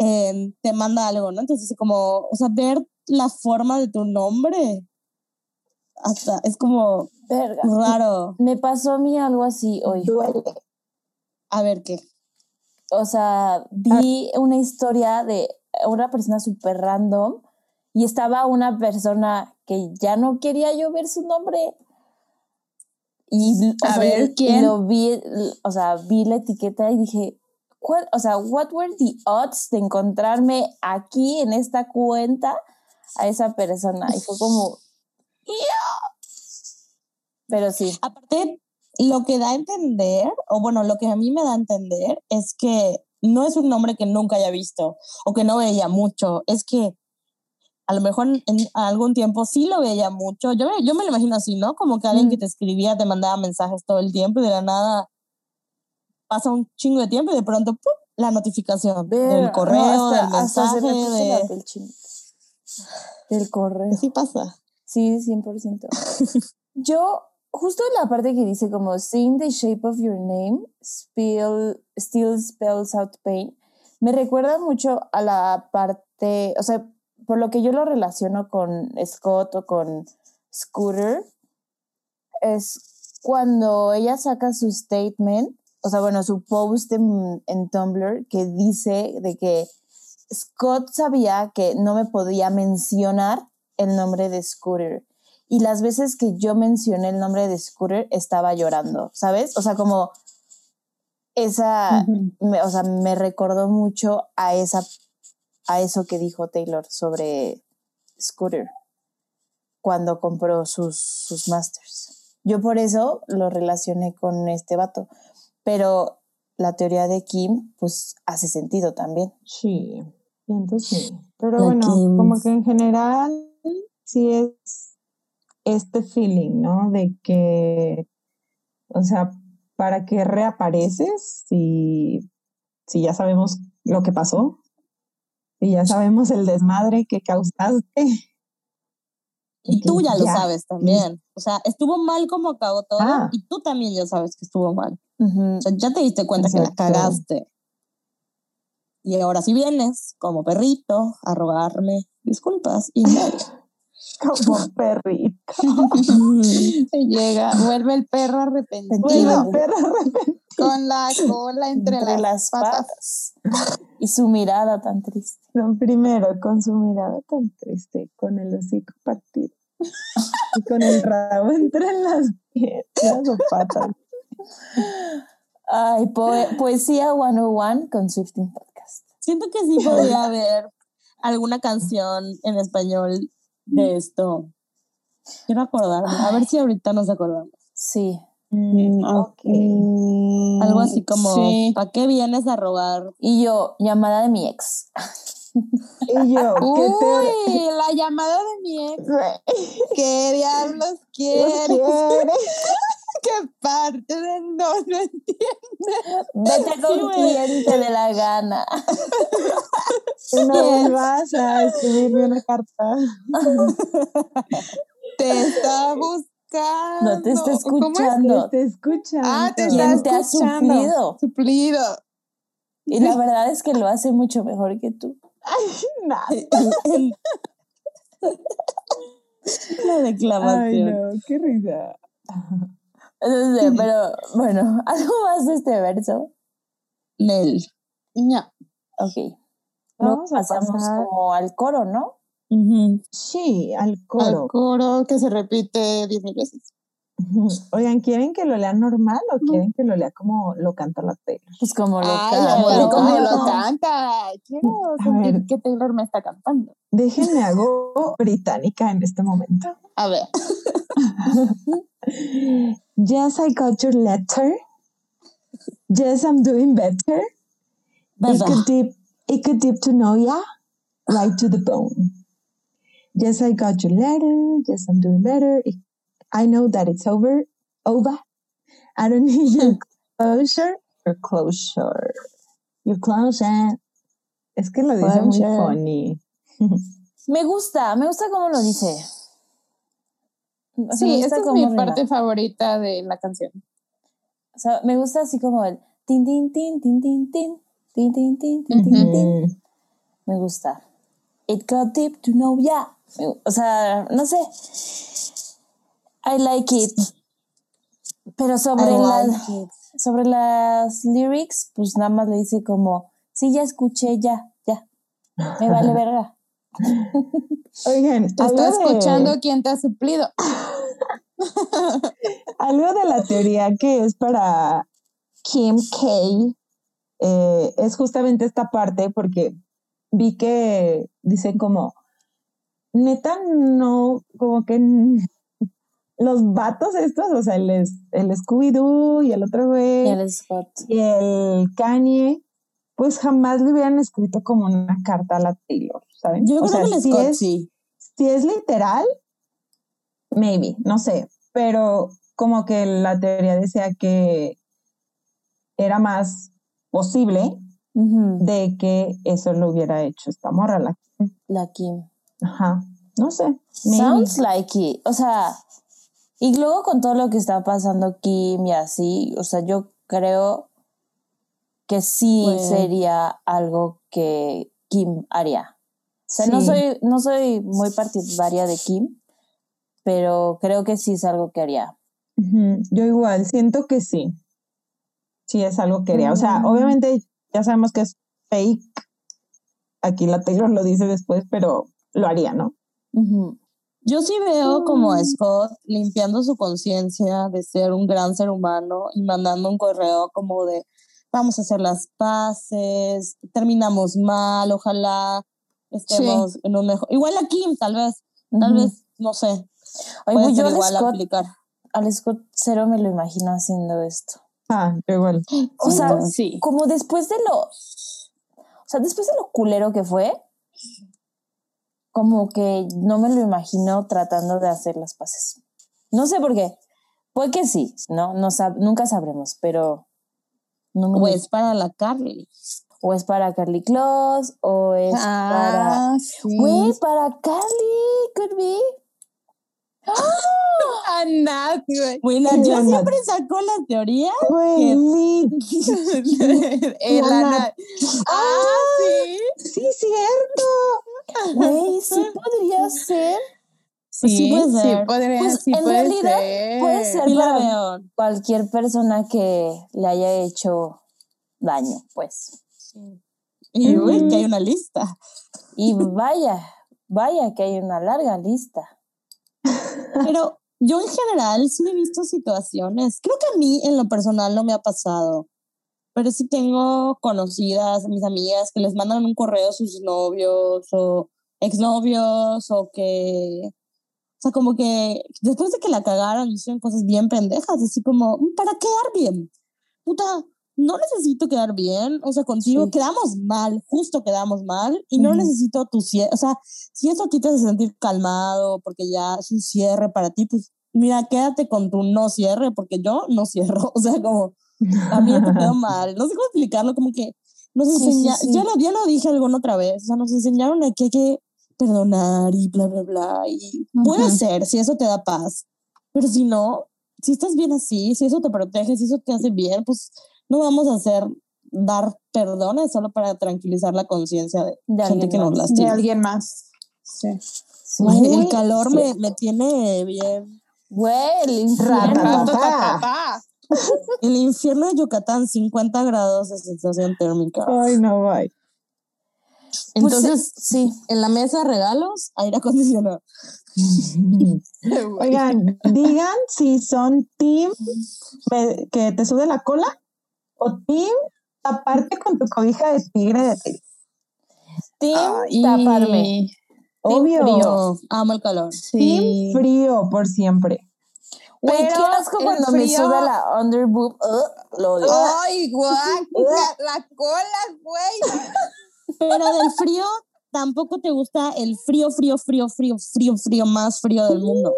Eh, te manda algo, ¿no? Entonces, como, o sea, ver la forma de tu nombre hasta es como verga, raro. Me pasó a mí algo así hoy. Duele. A ver, ¿qué? O sea, vi una historia de una persona súper random y estaba una persona que ya no quería yo ver su nombre. Y, o a sea, ver, ¿quién? Y lo vi, o sea, vi la etiqueta y dije... ¿Cuál, o sea, what were the odds de encontrarme aquí en esta cuenta a esa persona? Y fue como... Pero sí. Aparte, lo que da a entender, o bueno, lo que a mí me da a entender es que no es un nombre que nunca haya visto o que no veía mucho. Es que a lo mejor en algún tiempo sí lo veía mucho. Yo me, yo me lo imagino así, ¿no? Como que alguien mm. que te escribía, te mandaba mensajes todo el tiempo y de la nada... pasa un chingo de tiempo y de pronto ¡pum! La notificación Ver, del correo, no, hasta, del mensaje, de... del, del correo. Sí pasa. Sí, cien por ciento. Yo, justo en la parte que dice como seeing the shape of your name spill, still spells out pain, me recuerda mucho a la parte, o sea, por lo que yo lo relaciono con Scott o con Scooter, es cuando ella saca su statement, o sea, bueno, su post en, en Tumblr, que dice de que Scott sabía que no me podía mencionar el nombre de Scooter. Y las veces que yo mencioné el nombre de Scooter estaba llorando, ¿sabes? O sea, como esa, uh-huh. me, o sea, me recordó mucho a esa, a eso que dijo Taylor sobre Scooter cuando compró sus, sus masters. Yo por eso lo relacioné con este vato, pero la teoría de Kim, pues, hace sentido también. Sí, entonces sí. Pero la bueno, Kim. Como que en general sí es este feeling, ¿no? De que, o sea, ¿para qué reapareces si, si ya sabemos lo que pasó? Si ya sabemos el desmadre que causaste. Y tú ya, ya lo sabes también. O sea, estuvo mal como acabó todo, ah. y tú también ya sabes que estuvo mal. Uh-huh. O sea, ya te diste cuenta, exacto, que la cagaste. Y ahora sí vienes como perrito a rogarme disculpas y ya. Como perrito. Llega, vuelve el perro arrepentido. Vuelve el perro arrepentido. Con la cola entre, entre las, las patas. patas. Y su mirada tan triste. No, primero, con su mirada tan triste, con el hocico partido. Y con el rabo entre las piernas o patas. Ay, poe- poesía ciento uno con Swiftie Podcast. Siento que sí podría haber alguna canción en español de esto. Quiero acordarme. A ver si ahorita nos acordamos. Sí. Mm, okay. Algo así como, sí. ¿Para qué vienes a robar? Y yo, llamada de mi ex. Y yo, ¿qué Uy, te... la llamada de mi ex. ¿Qué diablos quieres? ¿Qué parte de no, no entiendes? Vete con quien te dé la gana. No vas a escribirme una carta. Te está buscando. No te está escuchando. Es? Te escucha. Ah, te está escuchando. ¿Quién te ha suplido? Suplido. Y la verdad es que lo hace mucho mejor que tú. Ay, nada. La declamación. Ay, no, qué risa. No sé, pero bueno, ¿algo más de este verso? Nel. No. Ok. Vamos a pasamos pasar como al coro, ¿no? Uh-huh. Sí, al coro. Al coro que se repite diez mil veces. Uh-huh. Oigan, ¿quieren que lo lea normal o uh-huh. quieren que lo lea como lo canta la Taylor? Pues como lo Ay, canta. Como, como lo canta. Quiero sentir que Taylor me está cantando. Déjenme hago británica en este momento. A ver. Yes, I got your letter. Yes, I'm doing better. It could dip, it could dip to know ya, right to the bone. Yes, I got your letter. Yes, I'm doing better. I know that it's over. Over. I don't need your closure. Your closure. Your closure. Es que lo dice muy funny. Me gusta, me gusta cómo lo dice. O sea, sí, esta es mi rima. Parte favorita de la canción. O sea, me gusta así como el tin, tin, tin, tin, tin, tin, tin, tin, tin, tin, tin, tin. Me gusta. It got deep to know, yeah. O sea, no sé. I like it. Pero sobre, like la, it. sobre las lyrics, pues nada más le dice como, sí, ya escuché, ya, ya. Me vale verga. Oigan, te está escuchando de... quien te ha suplido. Algo de la teoría que es para Kim K eh, es justamente esta parte porque... vi que dicen como, neta, no, como que los vatos estos, o sea, el, el Scooby-Doo y el otro güey, y el Scott y el Kanye, pues jamás le hubieran escrito como una carta a la Taylor, ¿saben? Yo o creo sea, que el si Scott es, sí. Si es literal, maybe, no sé, pero como que la teoría decía que era más posible Uh-huh. de que eso lo hubiera hecho esta morra, la Kim. La Kim. Ajá, no sé. Sounds like it. O sea, y luego con todo lo que está pasando Kim y así, o sea, yo creo que sí bueno. sería algo que Kim haría. O sea, sí. no soy, no soy muy partidaria de Kim, pero creo que sí es algo que haría. Uh-huh. Yo igual, siento que sí. Sí es algo que haría. O sea, uh-huh. obviamente ya sabemos que es fake. Aquí la Taylor lo dice después, pero lo haría, ¿no? Uh-huh. Yo sí veo como a Scott limpiando su conciencia de ser un gran ser humano y mandando un correo como de vamos a hacer las paces, terminamos mal, ojalá estemos sí. en un mejor... Igual a Kim, tal vez, uh-huh. tal vez, no sé. Oye, yo igual Scott, aplicar. Al Scott cero me lo imagino haciendo esto. Ah, igual. O sí, sea, sí. como después de lo... O sea, después de lo culero que fue... Como que no me lo imagino tratando de hacer las paces. No sé por qué. Puede que sí, ¿no? no sab- nunca sabremos, pero... No me o me... es para la Carly. O es para Carly Close, o es ah, para... Sí. Güey, para Carly, could be. ¡Ah! Ana, güey. Bueno, yo siempre saco las teorías. Güey, que... El Ana. ¡Ah, sí! ¡Sí, cierto! Güey, sí podría ser. Sí, sí puede ser. Sí, podría, pues, sí en puede realidad ser. Puede ser sí para cualquier persona que le haya hecho daño, pues. Sí. Y güey, mm. que hay una lista. Y vaya, vaya que hay una larga lista. Pero yo en general sí me he visto situaciones. Creo que a mí en lo personal no me ha pasado. Pero sí tengo conocidas, mis amigas, que les mandan un correo a sus novios o exnovios o que... O sea, como que después de que la cagaron hicieron cosas bien pendejas, así como, ¿para quedar bien? Puta, no necesito quedar bien, o sea, contigo sí. quedamos mal, justo quedamos mal, y uh-huh. no necesito tu cierre, o sea, si eso a ti te hace sentir calmado porque ya es un cierre para ti, pues mira, quédate con tu no cierre porque yo no cierro, o sea, como... A mí te quedó mal, no sé cómo explicarlo, como que nos enseñaron, sí, sí, sí. ya, lo, ya lo dije alguna otra vez, o sea, nos enseñaron a que hay que perdonar y bla, bla, bla, y uh-huh. puede ser, si eso te da paz, pero si no, si estás bien así, si eso te protege, si eso te hace bien, pues no vamos a hacer, dar perdones solo para tranquilizar la conciencia de, de gente que más. Nos lastima. De alguien más. Sí. Sí. Uy, el calor sí. me, me tiene bien. Güey, el infierno. El infierno de Yucatán, cincuenta grados de sensación térmica. Ay, no, bye. Entonces, pues, sí, en la mesa regalos, aire acondicionado. Oigan, digan si son team que te sube la cola o team taparte con tu cobija de tigre de tigre. Team Ay, taparme. Obvio. Team frío. Amo el calor. Sí. Team frío por siempre. Güey, qué asco cuando frío. Me sube la underboob, uh, lo odio. Ay, guau, la cola, güey. Pero del frío, tampoco te gusta el frío, frío, frío, frío, frío, frío, más frío del mundo.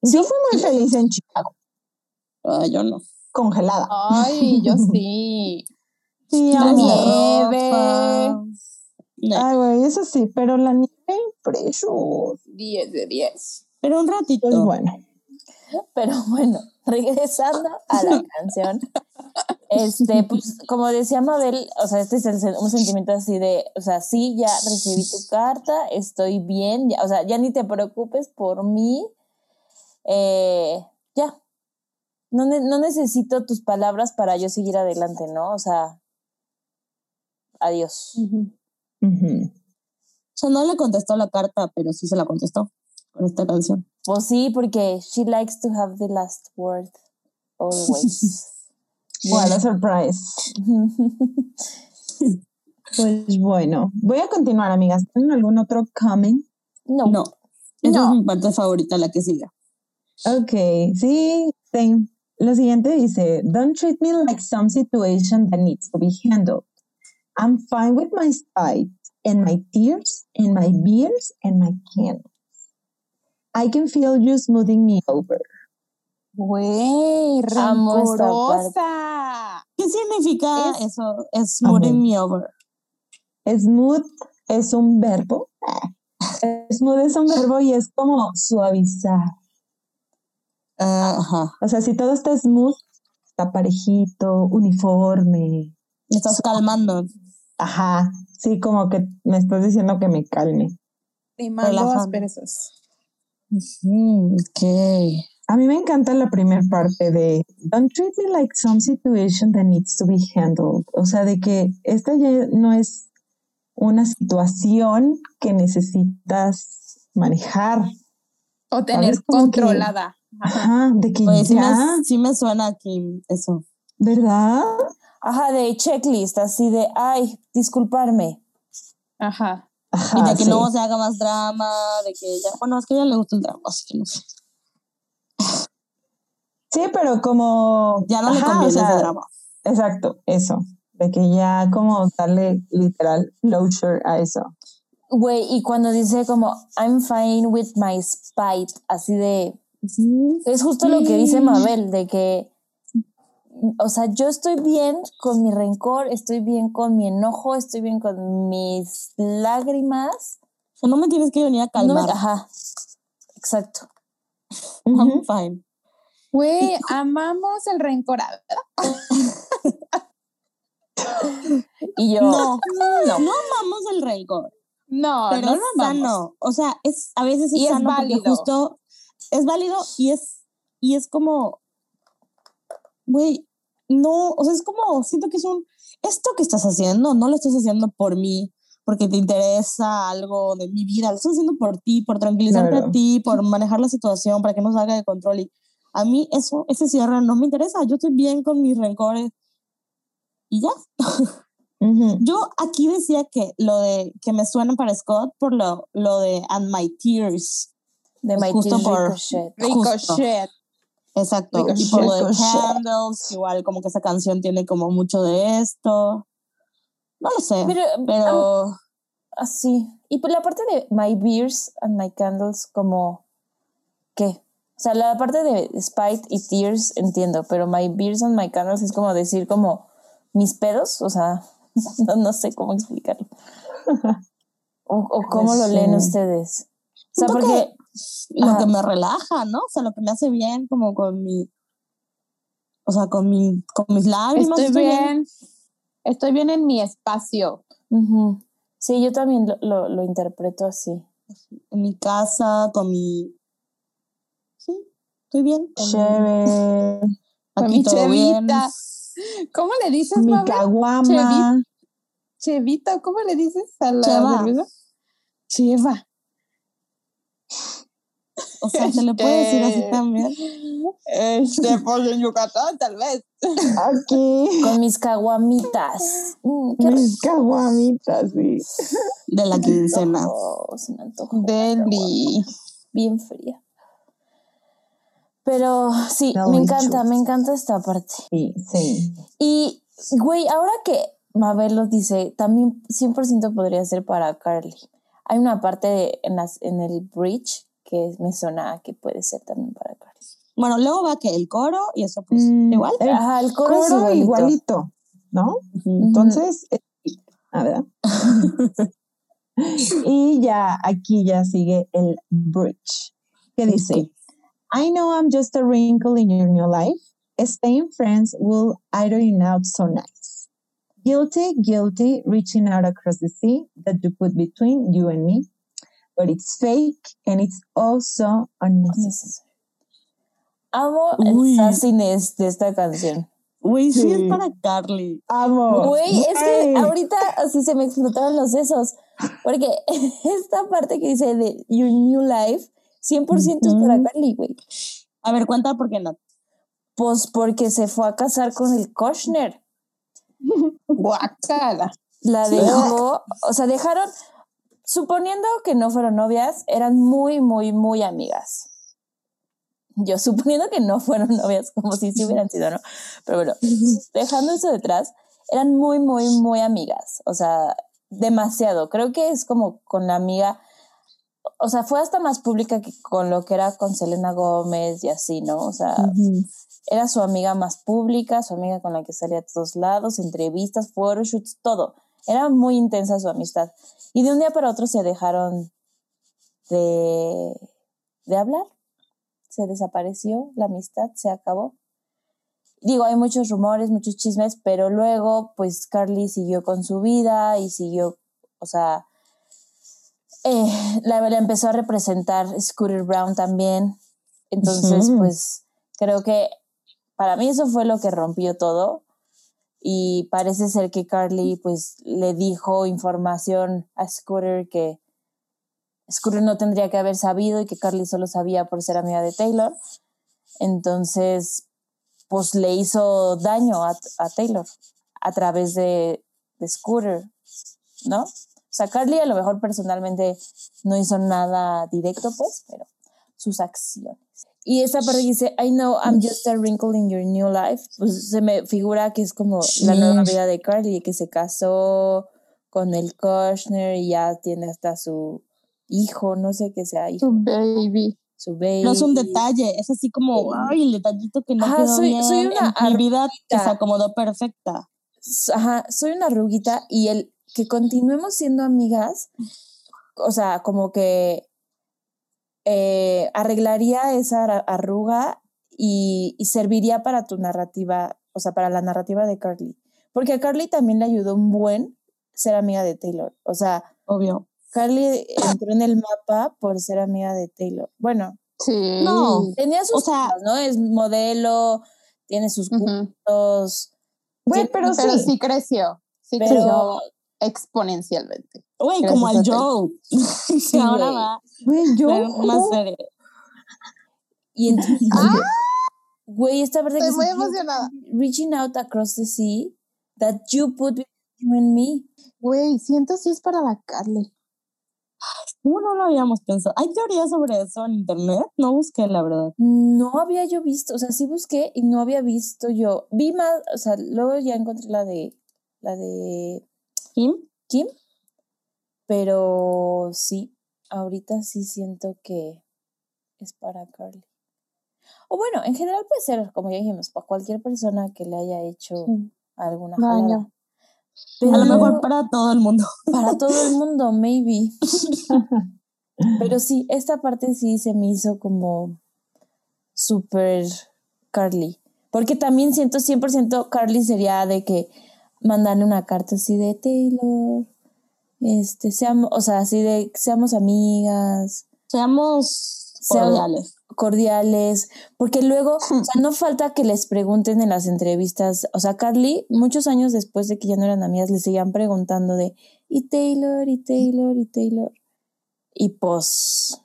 Yo fui muy feliz en Chicago. Ay, yo no. Congelada. Ay, yo sí. Sí, la nieve. Ropa. Ay, güey, eso sí, pero la nieve, precio. diez de diez. Pero un ratito. Pues bueno. Pero bueno, regresando a la canción, este, pues, como decía Mabel, o sea, este es el, un sentimiento así de, o sea, sí, ya recibí tu carta, estoy bien, ya, o sea, ya ni te preocupes por mí, eh, ya, no, ne- no necesito tus palabras para yo seguir adelante, ¿no? O sea, adiós. Uh-huh. Uh-huh. O sea, no le contestó la carta, pero sí se la contestó con esta canción. Pues sí, porque she likes to have the last word always. What a surprise. Pues bueno, voy a continuar, amigas. ¿Tienen algún otro comment? No. No. Esa no. es mi parte favorita, la que siga. Ok, sí, same. Lo siguiente dice, don't treat me like some situation that needs to be handled. I'm fine with my spite and my tears and my beers and my candles. I can feel you smoothing me over. Güey, rencorosa. ¿Qué significa es, eso? Es smoothing me over. Smooth es un verbo. Smooth es un verbo y es como suavizar. Ajá. Uh-huh. O sea, si todo está smooth, está parejito, uniforme. Me estás suave. Calmando. Ajá. Sí, como que me estás diciendo que me calme. Y más las perezas. Uh-huh, ok. A mí me encanta la primera parte de Don't treat me like some situation that needs to be handled. O sea, de que esta ya no es una situación que necesitas manejar o tener controlada. Que, ajá, de que pues ya... Sí me, sí me suena aquí eso. ¿Verdad? Ajá, de checklist, así de, ay, disculparme. Ajá. Ajá, y de que sí. No se haga más drama, de que ya, bueno, es que a ella le gusta el drama, así que no sé. Sí, pero como... Ya no ajá, le conviene o sea, ese drama. Exacto, eso. De que ya como darle literal closure a eso. Güey, y cuando dice como, I'm fine with my spite, así de... ¿Sí? Es justo sí. Lo que dice Mabel, de que... O sea, yo estoy bien con mi rencor, estoy bien con mi enojo, estoy bien con mis lágrimas. O no me tienes que venir a calmar. No me, ajá, exacto. Uh-huh. I'm fine. Güey, amamos el rencor, ¿verdad? Y yo... No, no, no amamos el rencor. No, pero no es lo amamos. Sano. O sea, es, a veces es y sano es válido. Porque justo es válido y es, y es como... Güey, no, o sea, es como, siento que es un, esto que estás haciendo, no lo estás haciendo por mí, porque te interesa algo de mi vida, lo estás haciendo por ti, por tranquilizarte claro. A ti, por manejar la situación, para que no salga de control, y a mí eso, ese cierre no me interesa, yo estoy bien con mis rencores, y ya. Uh-huh. Yo aquí decía que lo de, que me suena para Scott, por lo, lo de And My Tears, de My Tears Ricochet. Ricochet. Exacto, y por lo de Candles, igual como que esa canción tiene como mucho de esto, no lo sé, pero, pero um, así, y por la parte de My Beers and My Candles, como, ¿qué? O sea, la parte de Spite y Tears entiendo, pero My Beers and My Candles es como decir como, mis pedos, o sea, no, no sé cómo explicarlo, o, o cómo lo leen ustedes, o sea, porque... Lo ajá. Que me relaja, ¿no? O sea, lo que me hace bien, como con mi, o sea, con mi, con mis lágrimas. Estoy, estoy bien, bien, estoy bien en mi espacio. Uh-huh. Sí, yo también lo, lo, lo interpreto así. En mi casa, con mi, sí, estoy bien. Chévere. Con mi todo chevita. Bien. ¿Cómo le dices, mi mamá? Mi caguama. Chevita, ¿cómo le dices a la cerveza? Cheva. O sea, se le puede decir así también. Este, por en Yucatán, tal vez. Aquí. Con mis caguamitas. Mm, mis caguamitas, sí. De la quincena. Oh, se me antojó. Deli. Bien fría. Pero sí, no, me encanta, chus. Me encanta esta parte. Sí, sí. Y, güey, ahora que Mabel lo dice, también cien por ciento podría ser para Carly. Hay una parte de, en, las, en el bridge que me suena que puede ser también para Carly. Bueno, luego va que el coro y eso pues mm, igual. El, Ajá, el coro, coro es igualito. igualito, ¿no? Uh-huh. Entonces, eh, a ver. Y ya aquí ya sigue el bridge. ¿Qué dice? Okay. I know I'm just a wrinkle in your new life. Staying friends will iron out so nice. Guilty, guilty, reaching out across the sea that you put between you and me. But it's fake and it's also unnecessary. Amo el sassiness de esta canción. Güey, sí. Sí es para Carly. Amo. Güey, es que ahorita así se me explotaron los sesos. Porque esta parte que dice de Your New Life, cien por ciento mm-hmm. Es para Carly, güey. A ver, cuenta por qué no. Pues porque se fue a casar con el Kushner. Guacala. La dejó, o sea, dejaron, suponiendo que no fueron novias, eran muy, muy, muy amigas. Yo suponiendo que no fueron novias, como si sí hubieran sido, ¿no? Pero bueno, dejando eso detrás, eran muy, muy, muy amigas. O sea, demasiado. Creo que es como con la amiga, o sea, fue hasta más pública que con lo que era con Selena Gómez y así, ¿no? O sea... Uh-huh. Era su amiga más pública, su amiga con la que salía a todos lados, entrevistas, photoshoots, todo. Era muy intensa su amistad. Y de un día para otro se dejaron de, de hablar. Se desapareció, la amistad se acabó. Digo, hay muchos rumores, muchos chismes, pero luego, pues, Carly siguió con su vida y siguió, o sea, eh, la, la empezó a representar Scooter Braun también. Entonces, uh-huh. pues, creo que para mí eso fue lo que rompió todo. Y parece ser que Carly, pues, le dijo información a Scooter que Scooter no tendría que haber sabido y que Carly solo sabía por ser amiga de Taylor. Entonces, pues, le hizo daño a, a Taylor a través de, de Scooter, ¿no? O sea, Carly a lo mejor personalmente no hizo nada directo, pues, pero sus acciones. Y esta parte que dice, I know I'm just a wrinkle in your new life, pues se me figura que es como sí. la nueva vida de Carly, que se casó con el Kushner y ya tiene hasta su hijo, no sé qué sea hijo. Su baby. Su baby. No es un detalle, es así como, ay, el detallito que no quedó bien. Soy una mi vida que se acomodó perfecta. Ajá, soy una arruguita y el que continuemos siendo amigas, o sea, como que Eh, arreglaría esa arruga y, y serviría para tu narrativa, o sea, para la narrativa de Carly, porque a Carly también le ayudó un buen ser amiga de Taylor, o sea, obvio, Carly entró en el mapa por ser amiga de Taylor, bueno, sí, no, tenía sus o sea, cosas, ¿no? Es modelo, tiene sus gustos, uh-huh. bueno, pero, pero sí. sí creció, sí pero, creció exponencialmente. Güey, como al Joe. Sí, ahora wey. va. Güey, Joe. Más serio. Y entonces. ¡Ah! Güey, esta verdad Estoy que. Estoy muy emocionada. Reaching out across the sea that you put between you and me. Güey, siento si es para la Carly. ¿Cómo no lo habíamos pensado? ¿Hay teorías sobre eso en internet? No busqué, la verdad. No había yo visto. O sea, sí busqué y no había visto yo. Vi más. O sea, luego ya encontré la de. La de. Kim. Kim. Pero sí, ahorita sí siento que es para Carly. O bueno, en general puede ser, como ya dijimos, para cualquier persona que le haya hecho sí. alguna daño. Pero, a lo mejor para todo el mundo. Para todo el mundo, maybe. Pero sí, esta parte sí se me hizo como súper Carly. Porque también siento cien por ciento Carly sería de que mandarle una carta así de Taylor... Este, seamos, o sea, así de seamos amigas, seamos cordiales, seamos cordiales, porque luego, hmm. o sea, no falta que les pregunten en las entrevistas, o sea, Carly, muchos años después de que ya no eran amigas, les seguían preguntando de, y Taylor, y Taylor, y Taylor, y pues,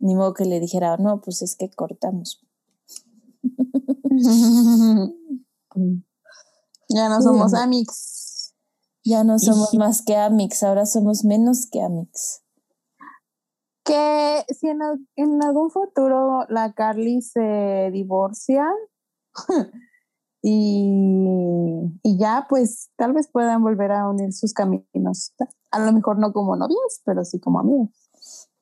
ni modo que le dijera, no, pues es que cortamos. Ya no somos amigas. Ya no somos más que Amix, ahora somos menos que Amix. Que si en, en algún futuro la Carly se divorcia y, y ya, pues tal vez puedan volver a unir sus caminos. A lo mejor no como novias, pero sí como amigas.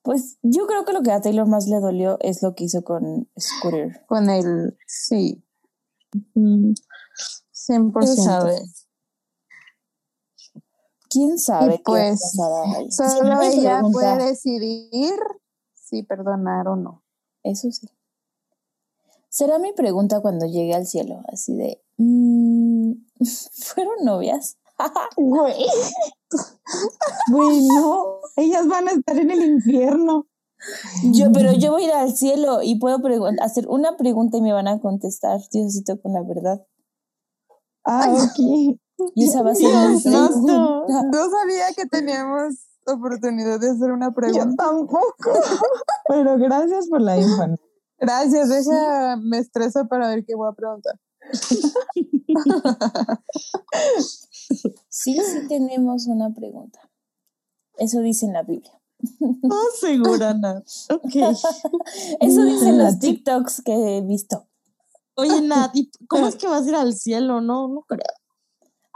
Pues yo creo que lo que a Taylor más le dolió es lo que hizo con Scooter. Con él, sí. cien por ciento. ¿Quién sabe? Y pues, qué solo ella puede decidir si perdonar o no. Eso sí. Será mi pregunta cuando llegue al cielo, así de, mmm, ¿fueron novias? Güey. Güey, no. Ellas van a estar en el infierno. Yo, pero yo voy a ir al cielo y puedo pregu- hacer una pregunta y me van a contestar, Diosito, con la verdad. Ah, ok. Y esa va a ser Dios, no, no, no sabía que teníamos oportunidad de hacer una pregunta. Yo tampoco. Pero gracias por la info. Gracias, deja, me estreso para ver qué voy a preguntar. Sí, sí tenemos una pregunta. Eso dice en la Biblia. No, segura, Nat. Okay. Eso dicen los TikToks que he visto. Oye, Nat, ¿cómo es que vas a ir al cielo? No, no creo.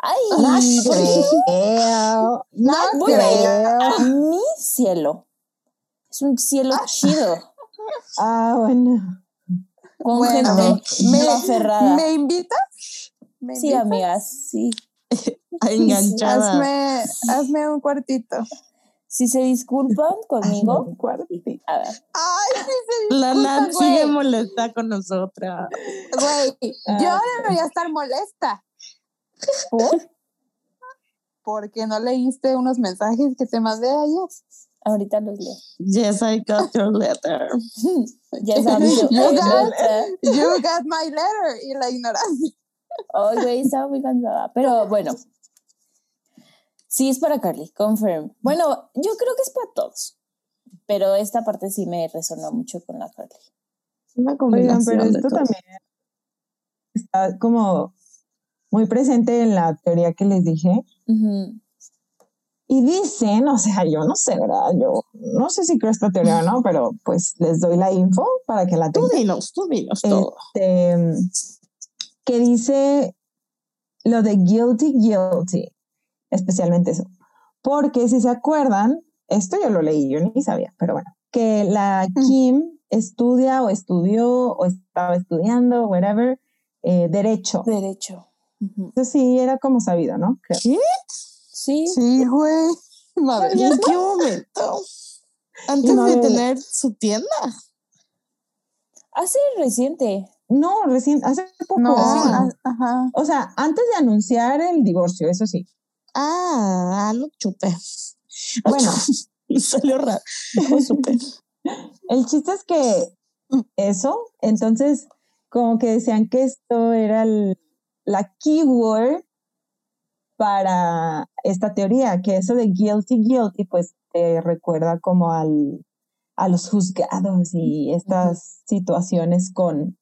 Ay, no creo, no voy creo. A, a mi cielo. Es un cielo ah, chido. Ah, bueno. Con bueno, gente me, no aferrada. ¿Me invitas? ¿Me sí, invitas? Amigas, sí. Enganchada. Hazme, hazme un cuartito. Si se disculpan conmigo. Un cuartito. A ver. Ay, si se disculpan. La Nat sigue molesta con nosotras. Güey, ah, yo debería estar molesta. ¿Por? Porque no leíste unos mensajes que te mandé ayer. Ahorita los leo. Yes, I got your letter. Yes, I got your letter. You got my letter. Y la ignorancia. Oh, güey, estaba muy cansada. Pero bueno. Sí, es para Carly, confirm. Bueno, yo creo que es para todos. Pero esta parte sí me resonó mucho con la Carly. Una combinación. Oigan, pero esto también está como muy presente en la teoría que les dije. Uh-huh. Y dicen, o sea, yo no sé, ¿verdad? Yo no sé si creo esta teoría o no, pero pues les doy la info para que la tengan. Tú dinos, tú dinos todo. Este, que dice lo de guilty, guilty. Especialmente eso. Porque si se acuerdan, esto yo lo leí, yo ni sabía, pero bueno. Que la Kim mm. estudia o estudió o estaba estudiando, whatever, eh, Derecho. Derecho. Uh-huh. Eso sí, era como sabido, ¿no? Creo. ¿Qué? Sí. Sí, güey. Madre mía, ¿en qué momento? Antes no, de tener su tienda. Hace reciente. No, recién, hace poco. No. Sí, a, ajá. O sea, antes de anunciar el divorcio, eso sí. Ah, lo chupé. Bueno. Y salió raro. Lo chupé. El chiste es que eso, entonces, como que decían que esto era el, la keyword para esta teoría, que eso de guilty, guilty, pues te recuerda como al, a los juzgados y estas uh-huh. situaciones con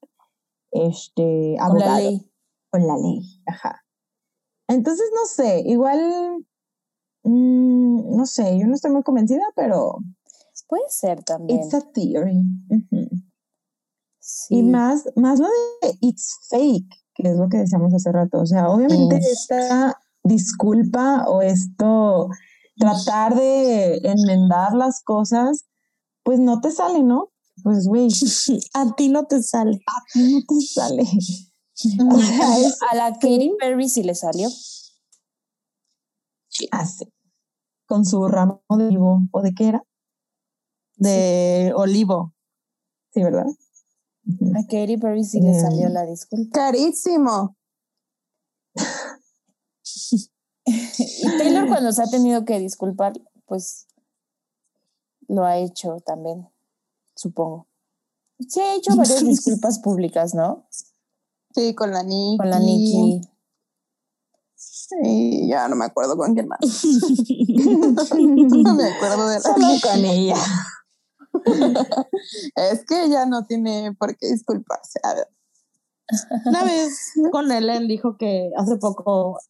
este abogado. Con la ley. Con la ley, ajá. Entonces, no sé, igual, mmm, no sé, yo no estoy muy convencida, pero... Puede ser también. It's a theory. Uh-huh. Sí. Y más, más lo de it's fake, que es lo que decíamos hace rato. O sea, obviamente es. esta... disculpa o esto tratar de enmendar las cosas pues no te sale, ¿no? Pues güey, a ti no te sale a ti no te sale o sea, es, a la Katy Perry sí le salió así con su ramo de olivo o de qué era de sí. olivo sí, ¿verdad? A Katy Perry sí le salió la disculpa carísimo. Y Taylor cuando se ha tenido que disculpar pues lo ha hecho también, supongo. Se ha hecho varias disculpas públicas, ¿no? Sí, con la Nicki. Con la Nicki. Sí, ya no me acuerdo con quién más. No me acuerdo de la Solo con ella. Es que ella no tiene por qué disculparse. A ver. Una vez con Ellen dijo que hace poco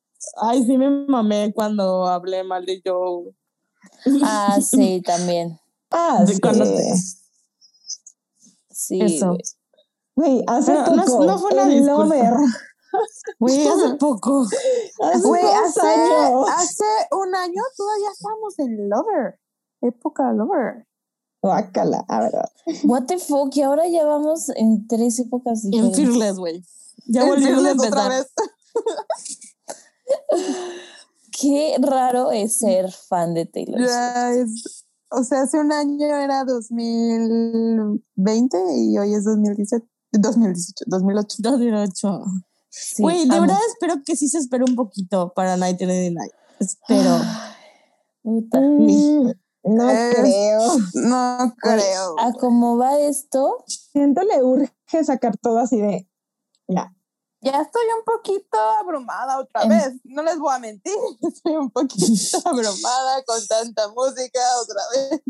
ay, sí me mamé cuando hablé mal de Joe. Ah, sí, también. Ah, sí. Te... Sí. Eso. Güey, hace Pero poco. No, no fue una el Lover. Güey, hace poco. Güey, hace, hace un año todavía estamos en Lover. Época Lover. Guácala, a ver. What the fuck, y ahora ya vamos en tres épocas diferentes. En Fearless, güey. Ya volvimos a empezar. Otra vez. Qué raro es ser fan de Taylor Swift. Ya es, o sea, hace un año era dos mil veinte y hoy es dos mil dieciocho, dos mil dieciocho, dos mil ocho. dos mil ocho. Güey, sí, de verdad espero que sí se espere un poquito para Night and Day. Espero. Puta. Mm, no es, creo. No creo. A cómo va esto. Siento le urge sacar todo así de... Ya. Ya estoy un poquito abrumada otra vez, no les voy a mentir, estoy un poquito abrumada con tanta música otra vez.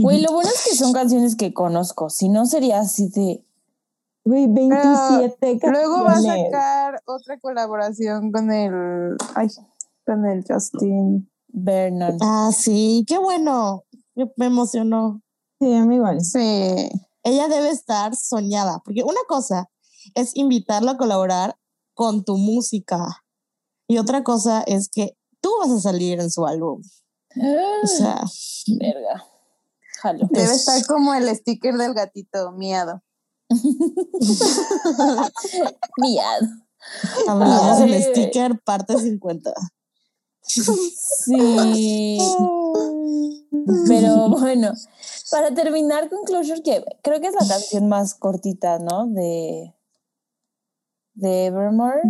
Güey, lo bueno es que son canciones que conozco, si no sería así de... Güey, veintisiete Pero canciones. Luego va a sacar otra colaboración con el... Ay, con el Justin Vernon. Ah, sí, qué bueno, me emocionó. Sí, amigo. Sí. Ella debe estar soñada, porque una cosa... es invitarlo a colaborar con tu música. Y otra cosa es que tú vas a salir en su álbum. Ah, o sea, verga. Jalo. Debe pues. estar como el sticker del gatito, miado. Miado. Hablamos del ah, sticker parte cincuenta. Sí. Pero bueno, para terminar con Closure, que creo que es la canción más cortita, ¿no? De... de Evermore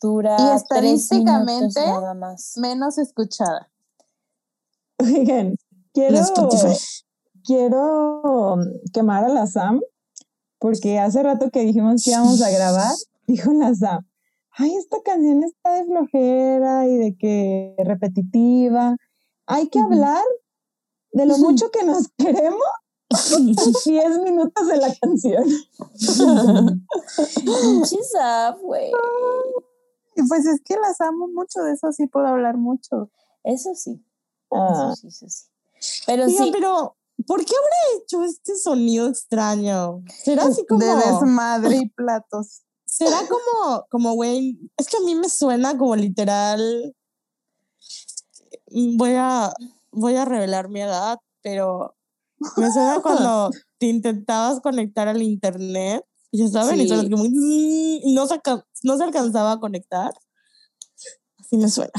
dura y estadísticamente tres minutos nada más. Menos escuchada. Oigan, Quiero, Spotify. quiero quemar a la Sam, porque hace rato que dijimos que íbamos a grabar, dijo la Sam, ay, esta canción está de flojera y de que repetitiva. Hay que hablar de lo mucho que nos queremos diez minutos de la canción. Chisa, güey. Pues es que las amo mucho, de eso sí puedo hablar mucho. Eso sí. Ah. Eso sí, eso sí. Pero Diga, sí. Pero, ¿por qué habré hecho este sonido extraño? ¿Será así como de desmadre y platos? ¿Será como, como, güey? Es que a mí me suena como literal. Voy a, voy a revelar mi edad, pero me suena cuando te intentabas conectar al internet, ya saben, sí. Y como, no, se, no se alcanzaba a conectar. Así me suena.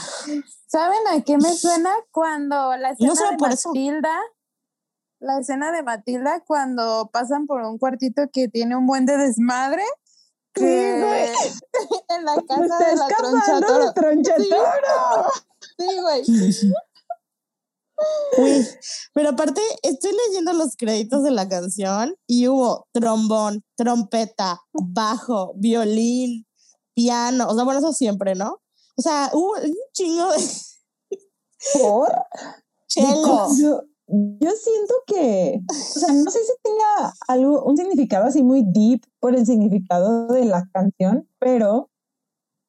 ¿Saben a qué me suena? Cuando la escena no de Matilda, eso. la escena de Matilda, cuando pasan por un cuartito que tiene un buen de desmadre, que sí, en la casa de la tronchatoro. tronchatoro. Sí, güey. Sí, Uy, pero aparte estoy leyendo los créditos de la canción y hubo trombón, trompeta, bajo, violín, piano, o sea, bueno, eso siempre, ¿no? O sea, hubo un chingo de... ¿Por? Chelo. Yo, yo siento que, o sea, no sé si tenga algo, un significado así muy deep por el significado de la canción, pero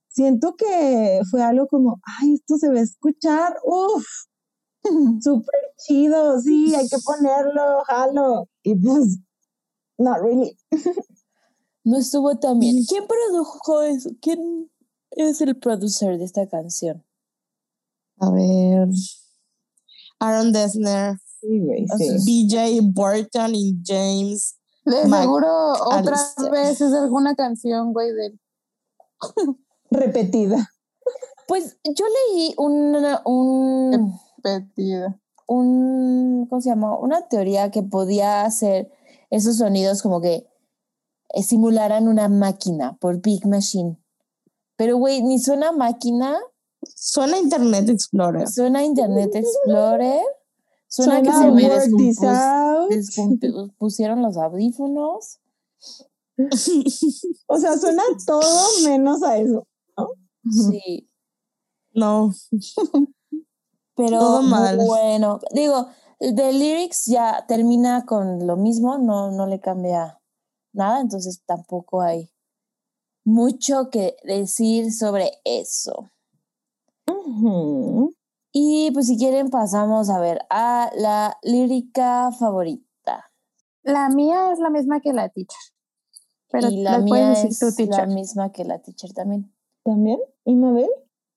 siento que fue algo como, ay, esto se va a escuchar, uff, súper chido, sí, hay que ponerlo, jalo. Y pues, not really. No estuvo tan bien. ¿Quién produjo eso? ¿Quién es el producer de esta canción? A ver. Aaron Dessner. Sí, güey, sí. B J Burton y James. De seguro otras veces alguna canción, güey, de repetida. Pues yo leí una, un... Un, ¿cómo se llama? Una teoría que podía hacer esos sonidos como que simularan una máquina por Big Machine. Pero, güey, ni suena máquina. Suena Internet Explorer. Suena Internet Explorer. Suena, suena que se me descompus- descompusieron los audífonos. O sea, suena todo menos a eso, ¿no? Sí. No. Pero bueno, digo, The Lyrics ya termina con lo mismo, no, no le cambia nada, entonces tampoco hay mucho que decir sobre eso. Uh-huh. Y pues si quieren pasamos a ver a la lírica favorita. La mía es la misma que la teacher. Pero y la mía es la misma que la teacher también. ¿También? ¿Y Mabel?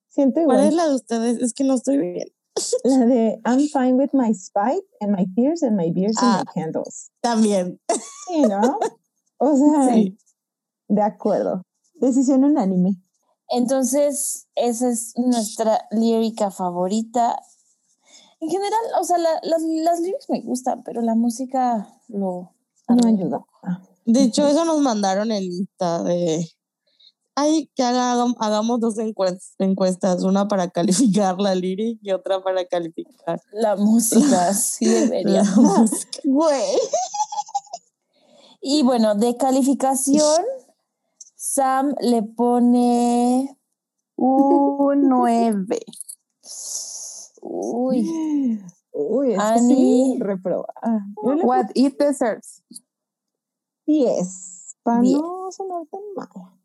Siento igual. ¿Cuál es la de ustedes? Es que no estoy bien. La de I'm fine with my spite and my tears and my beers ah, and my candles. También. Sí, ¿no? O sea, sí. De acuerdo. Decisión unánime. Entonces, esa es nuestra lírica favorita. En general, o sea, la, las, las lyrics me gustan, pero la música lo no ayuda. De hecho, eso nos mandaron en lista de... Ay, que haga, hagamos dos encuestas, una para calificar la lyric y otra para calificar la música, sí deberíamos. Güey. Y bueno, de calificación, Sam le pone un nueve. Uy. Uy, es Annie, que sí, reproba. What it deserves. diez. Para no sonar tan mal.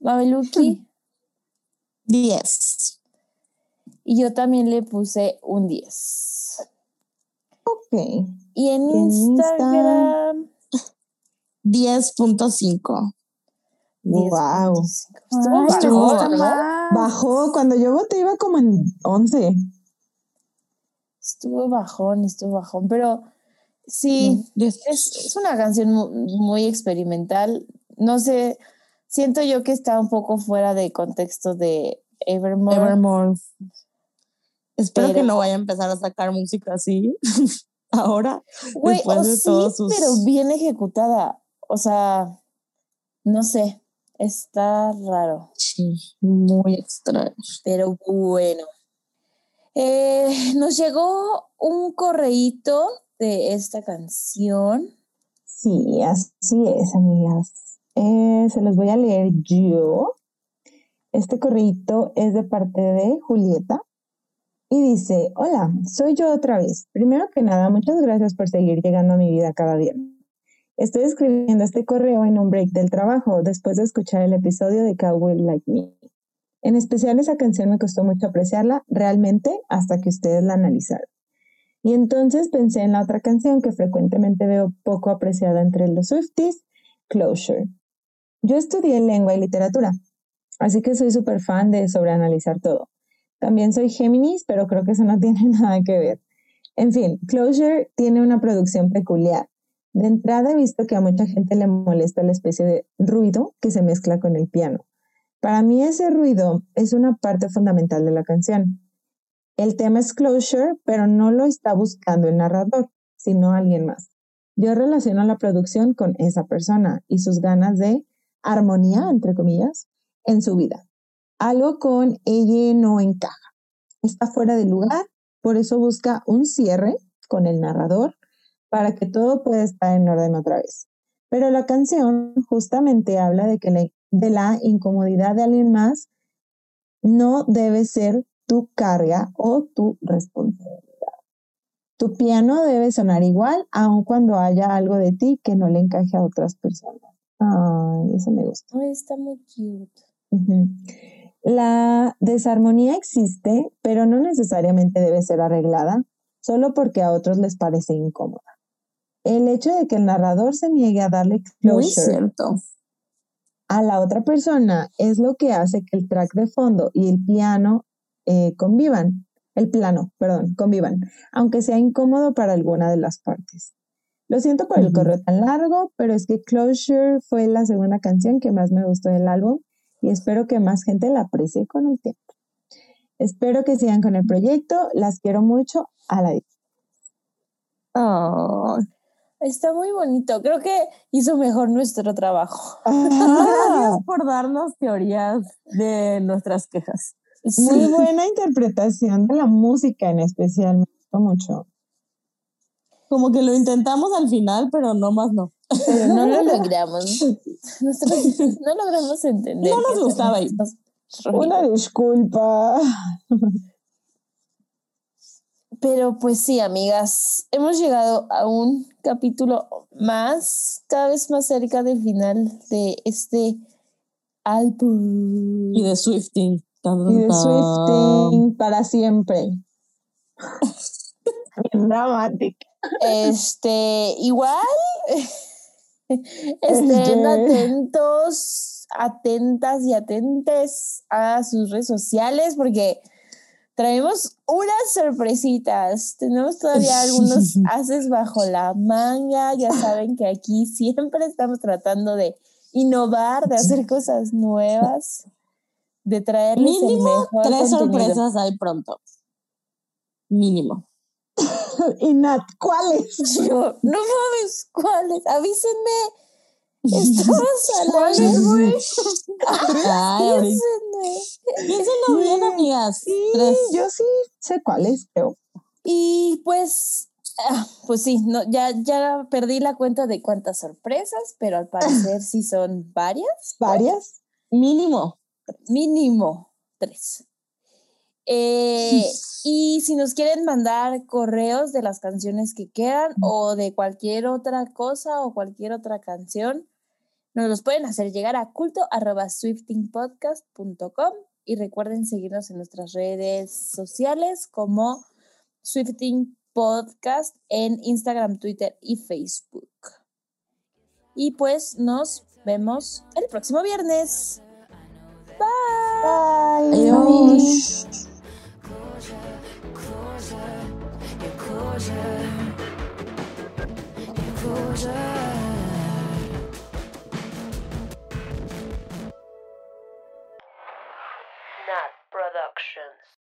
Mabeluki, diez. Y yo también le puse un diez. Ok. Y en, en Instagram, diez punto cinco. Wow. Estuvo bajó, bajó. Cuando yo voté iba como en once. Estuvo bajón, estuvo bajón. Pero sí, no. es, es una canción muy, muy experimental. No sé... Siento yo que está un poco fuera de contexto de Evermore. Evermore. Espero pero, que no vaya a empezar a sacar música así ahora. Güey, después oh, de sí, todos sus... pero bien ejecutada. O sea, no sé, está raro. Sí, muy extraño. Pero bueno. Eh, nos llegó un correíto de esta canción. Sí, así es, amigas. Eh, se los voy a leer yo. Este correíto es de parte de Julieta y dice: hola, soy yo otra vez. Primero que nada, muchas gracias por seguir llegando a mi vida cada viernes. Estoy escribiendo este correo en un break del trabajo después de escuchar el episodio de Cowboy Like Me. En especial esa canción me costó mucho apreciarla realmente hasta que ustedes la analizaron. Y entonces pensé en la otra canción que frecuentemente veo poco apreciada entre los Swifties, Closure. Yo estudié lengua y literatura, así que soy súper fan de sobreanalizar todo. También soy Géminis, pero creo que eso no tiene nada que ver. En fin, Closure tiene una producción peculiar. De entrada he visto que a mucha gente le molesta la especie de ruido que se mezcla con el piano. Para mí ese ruido es una parte fundamental de la canción. El tema es Closure, pero no lo está buscando el narrador, sino alguien más. Yo relaciono la producción con esa persona y sus ganas de armonía, entre comillas, en su vida. Algo con ella no encaja. Está fuera de lugar, por eso busca un cierre con el narrador, para que todo pueda estar en orden otra vez. Pero la canción justamente habla de que la, de la incomodidad de alguien más no debe ser tu carga o tu responsabilidad. Tu piano debe sonar igual, aun cuando haya algo de ti que no le encaje a otras personas. Ay, eso me gusta. Está muy cute. Uh-huh. La desarmonía existe, pero no necesariamente debe ser arreglada, solo porque a otros les parece incómoda. El hecho de que el narrador se niegue a darle closure a la otra persona es lo que hace que el track de fondo y el piano eh, convivan, el plano, perdón, convivan, aunque sea incómodo para alguna de las partes. Lo siento por uh-huh. el correo tan largo, pero es que Closure fue la segunda canción que más me gustó del álbum y espero que más gente la aprecie con el tiempo. Espero que sigan con el proyecto, las quiero mucho, a la distancia. Oh, está muy bonito, creo que hizo mejor nuestro trabajo. Gracias por darnos teorías de nuestras quejas. Sí. Muy buena interpretación de la música en especial, me gustó mucho. Como que lo intentamos al final, pero no más no. Pero no lo logramos. Nosotros no logramos entender. No nos gustaba ahí. Una disculpa. Pero pues sí, amigas, hemos llegado a un capítulo más, cada vez más cerca del final de este álbum. Y de Swifting. Y de Swifting para siempre. Bien dramática. Este, igual, estén atentos, atentas y atentes a sus redes sociales porque traemos unas sorpresitas. Tenemos todavía algunos haces bajo la manga. Ya saben que aquí siempre estamos tratando de innovar, de hacer cosas nuevas, de traerles el mejor contenido. Mínimo tres sorpresas hay pronto. Mínimo. ¿Y Nat, cuáles? Yo, no mames, ¿cuáles? Avísenme. Estamos a la vez, güey. Avísenme. Piénsenlo bien, amigas. Sí, Tres. Yo sí sé cuáles, creo. Y pues, ah, pues sí, no, ya, ya perdí la cuenta de cuántas sorpresas, pero al parecer sí son varias. ¿Varias? Mínimo. Mínimo tres. Eh, y si nos quieren mandar correos de las canciones que quedan o de cualquier otra cosa o cualquier otra canción, nos los pueden hacer llegar a culto arroba swifting podcast punto com y recuerden seguirnos en nuestras redes sociales como Swifting Podcast en Instagram, Twitter y Facebook. Y pues nos vemos el próximo viernes. Bye. Bye. Adiós. Not Productions.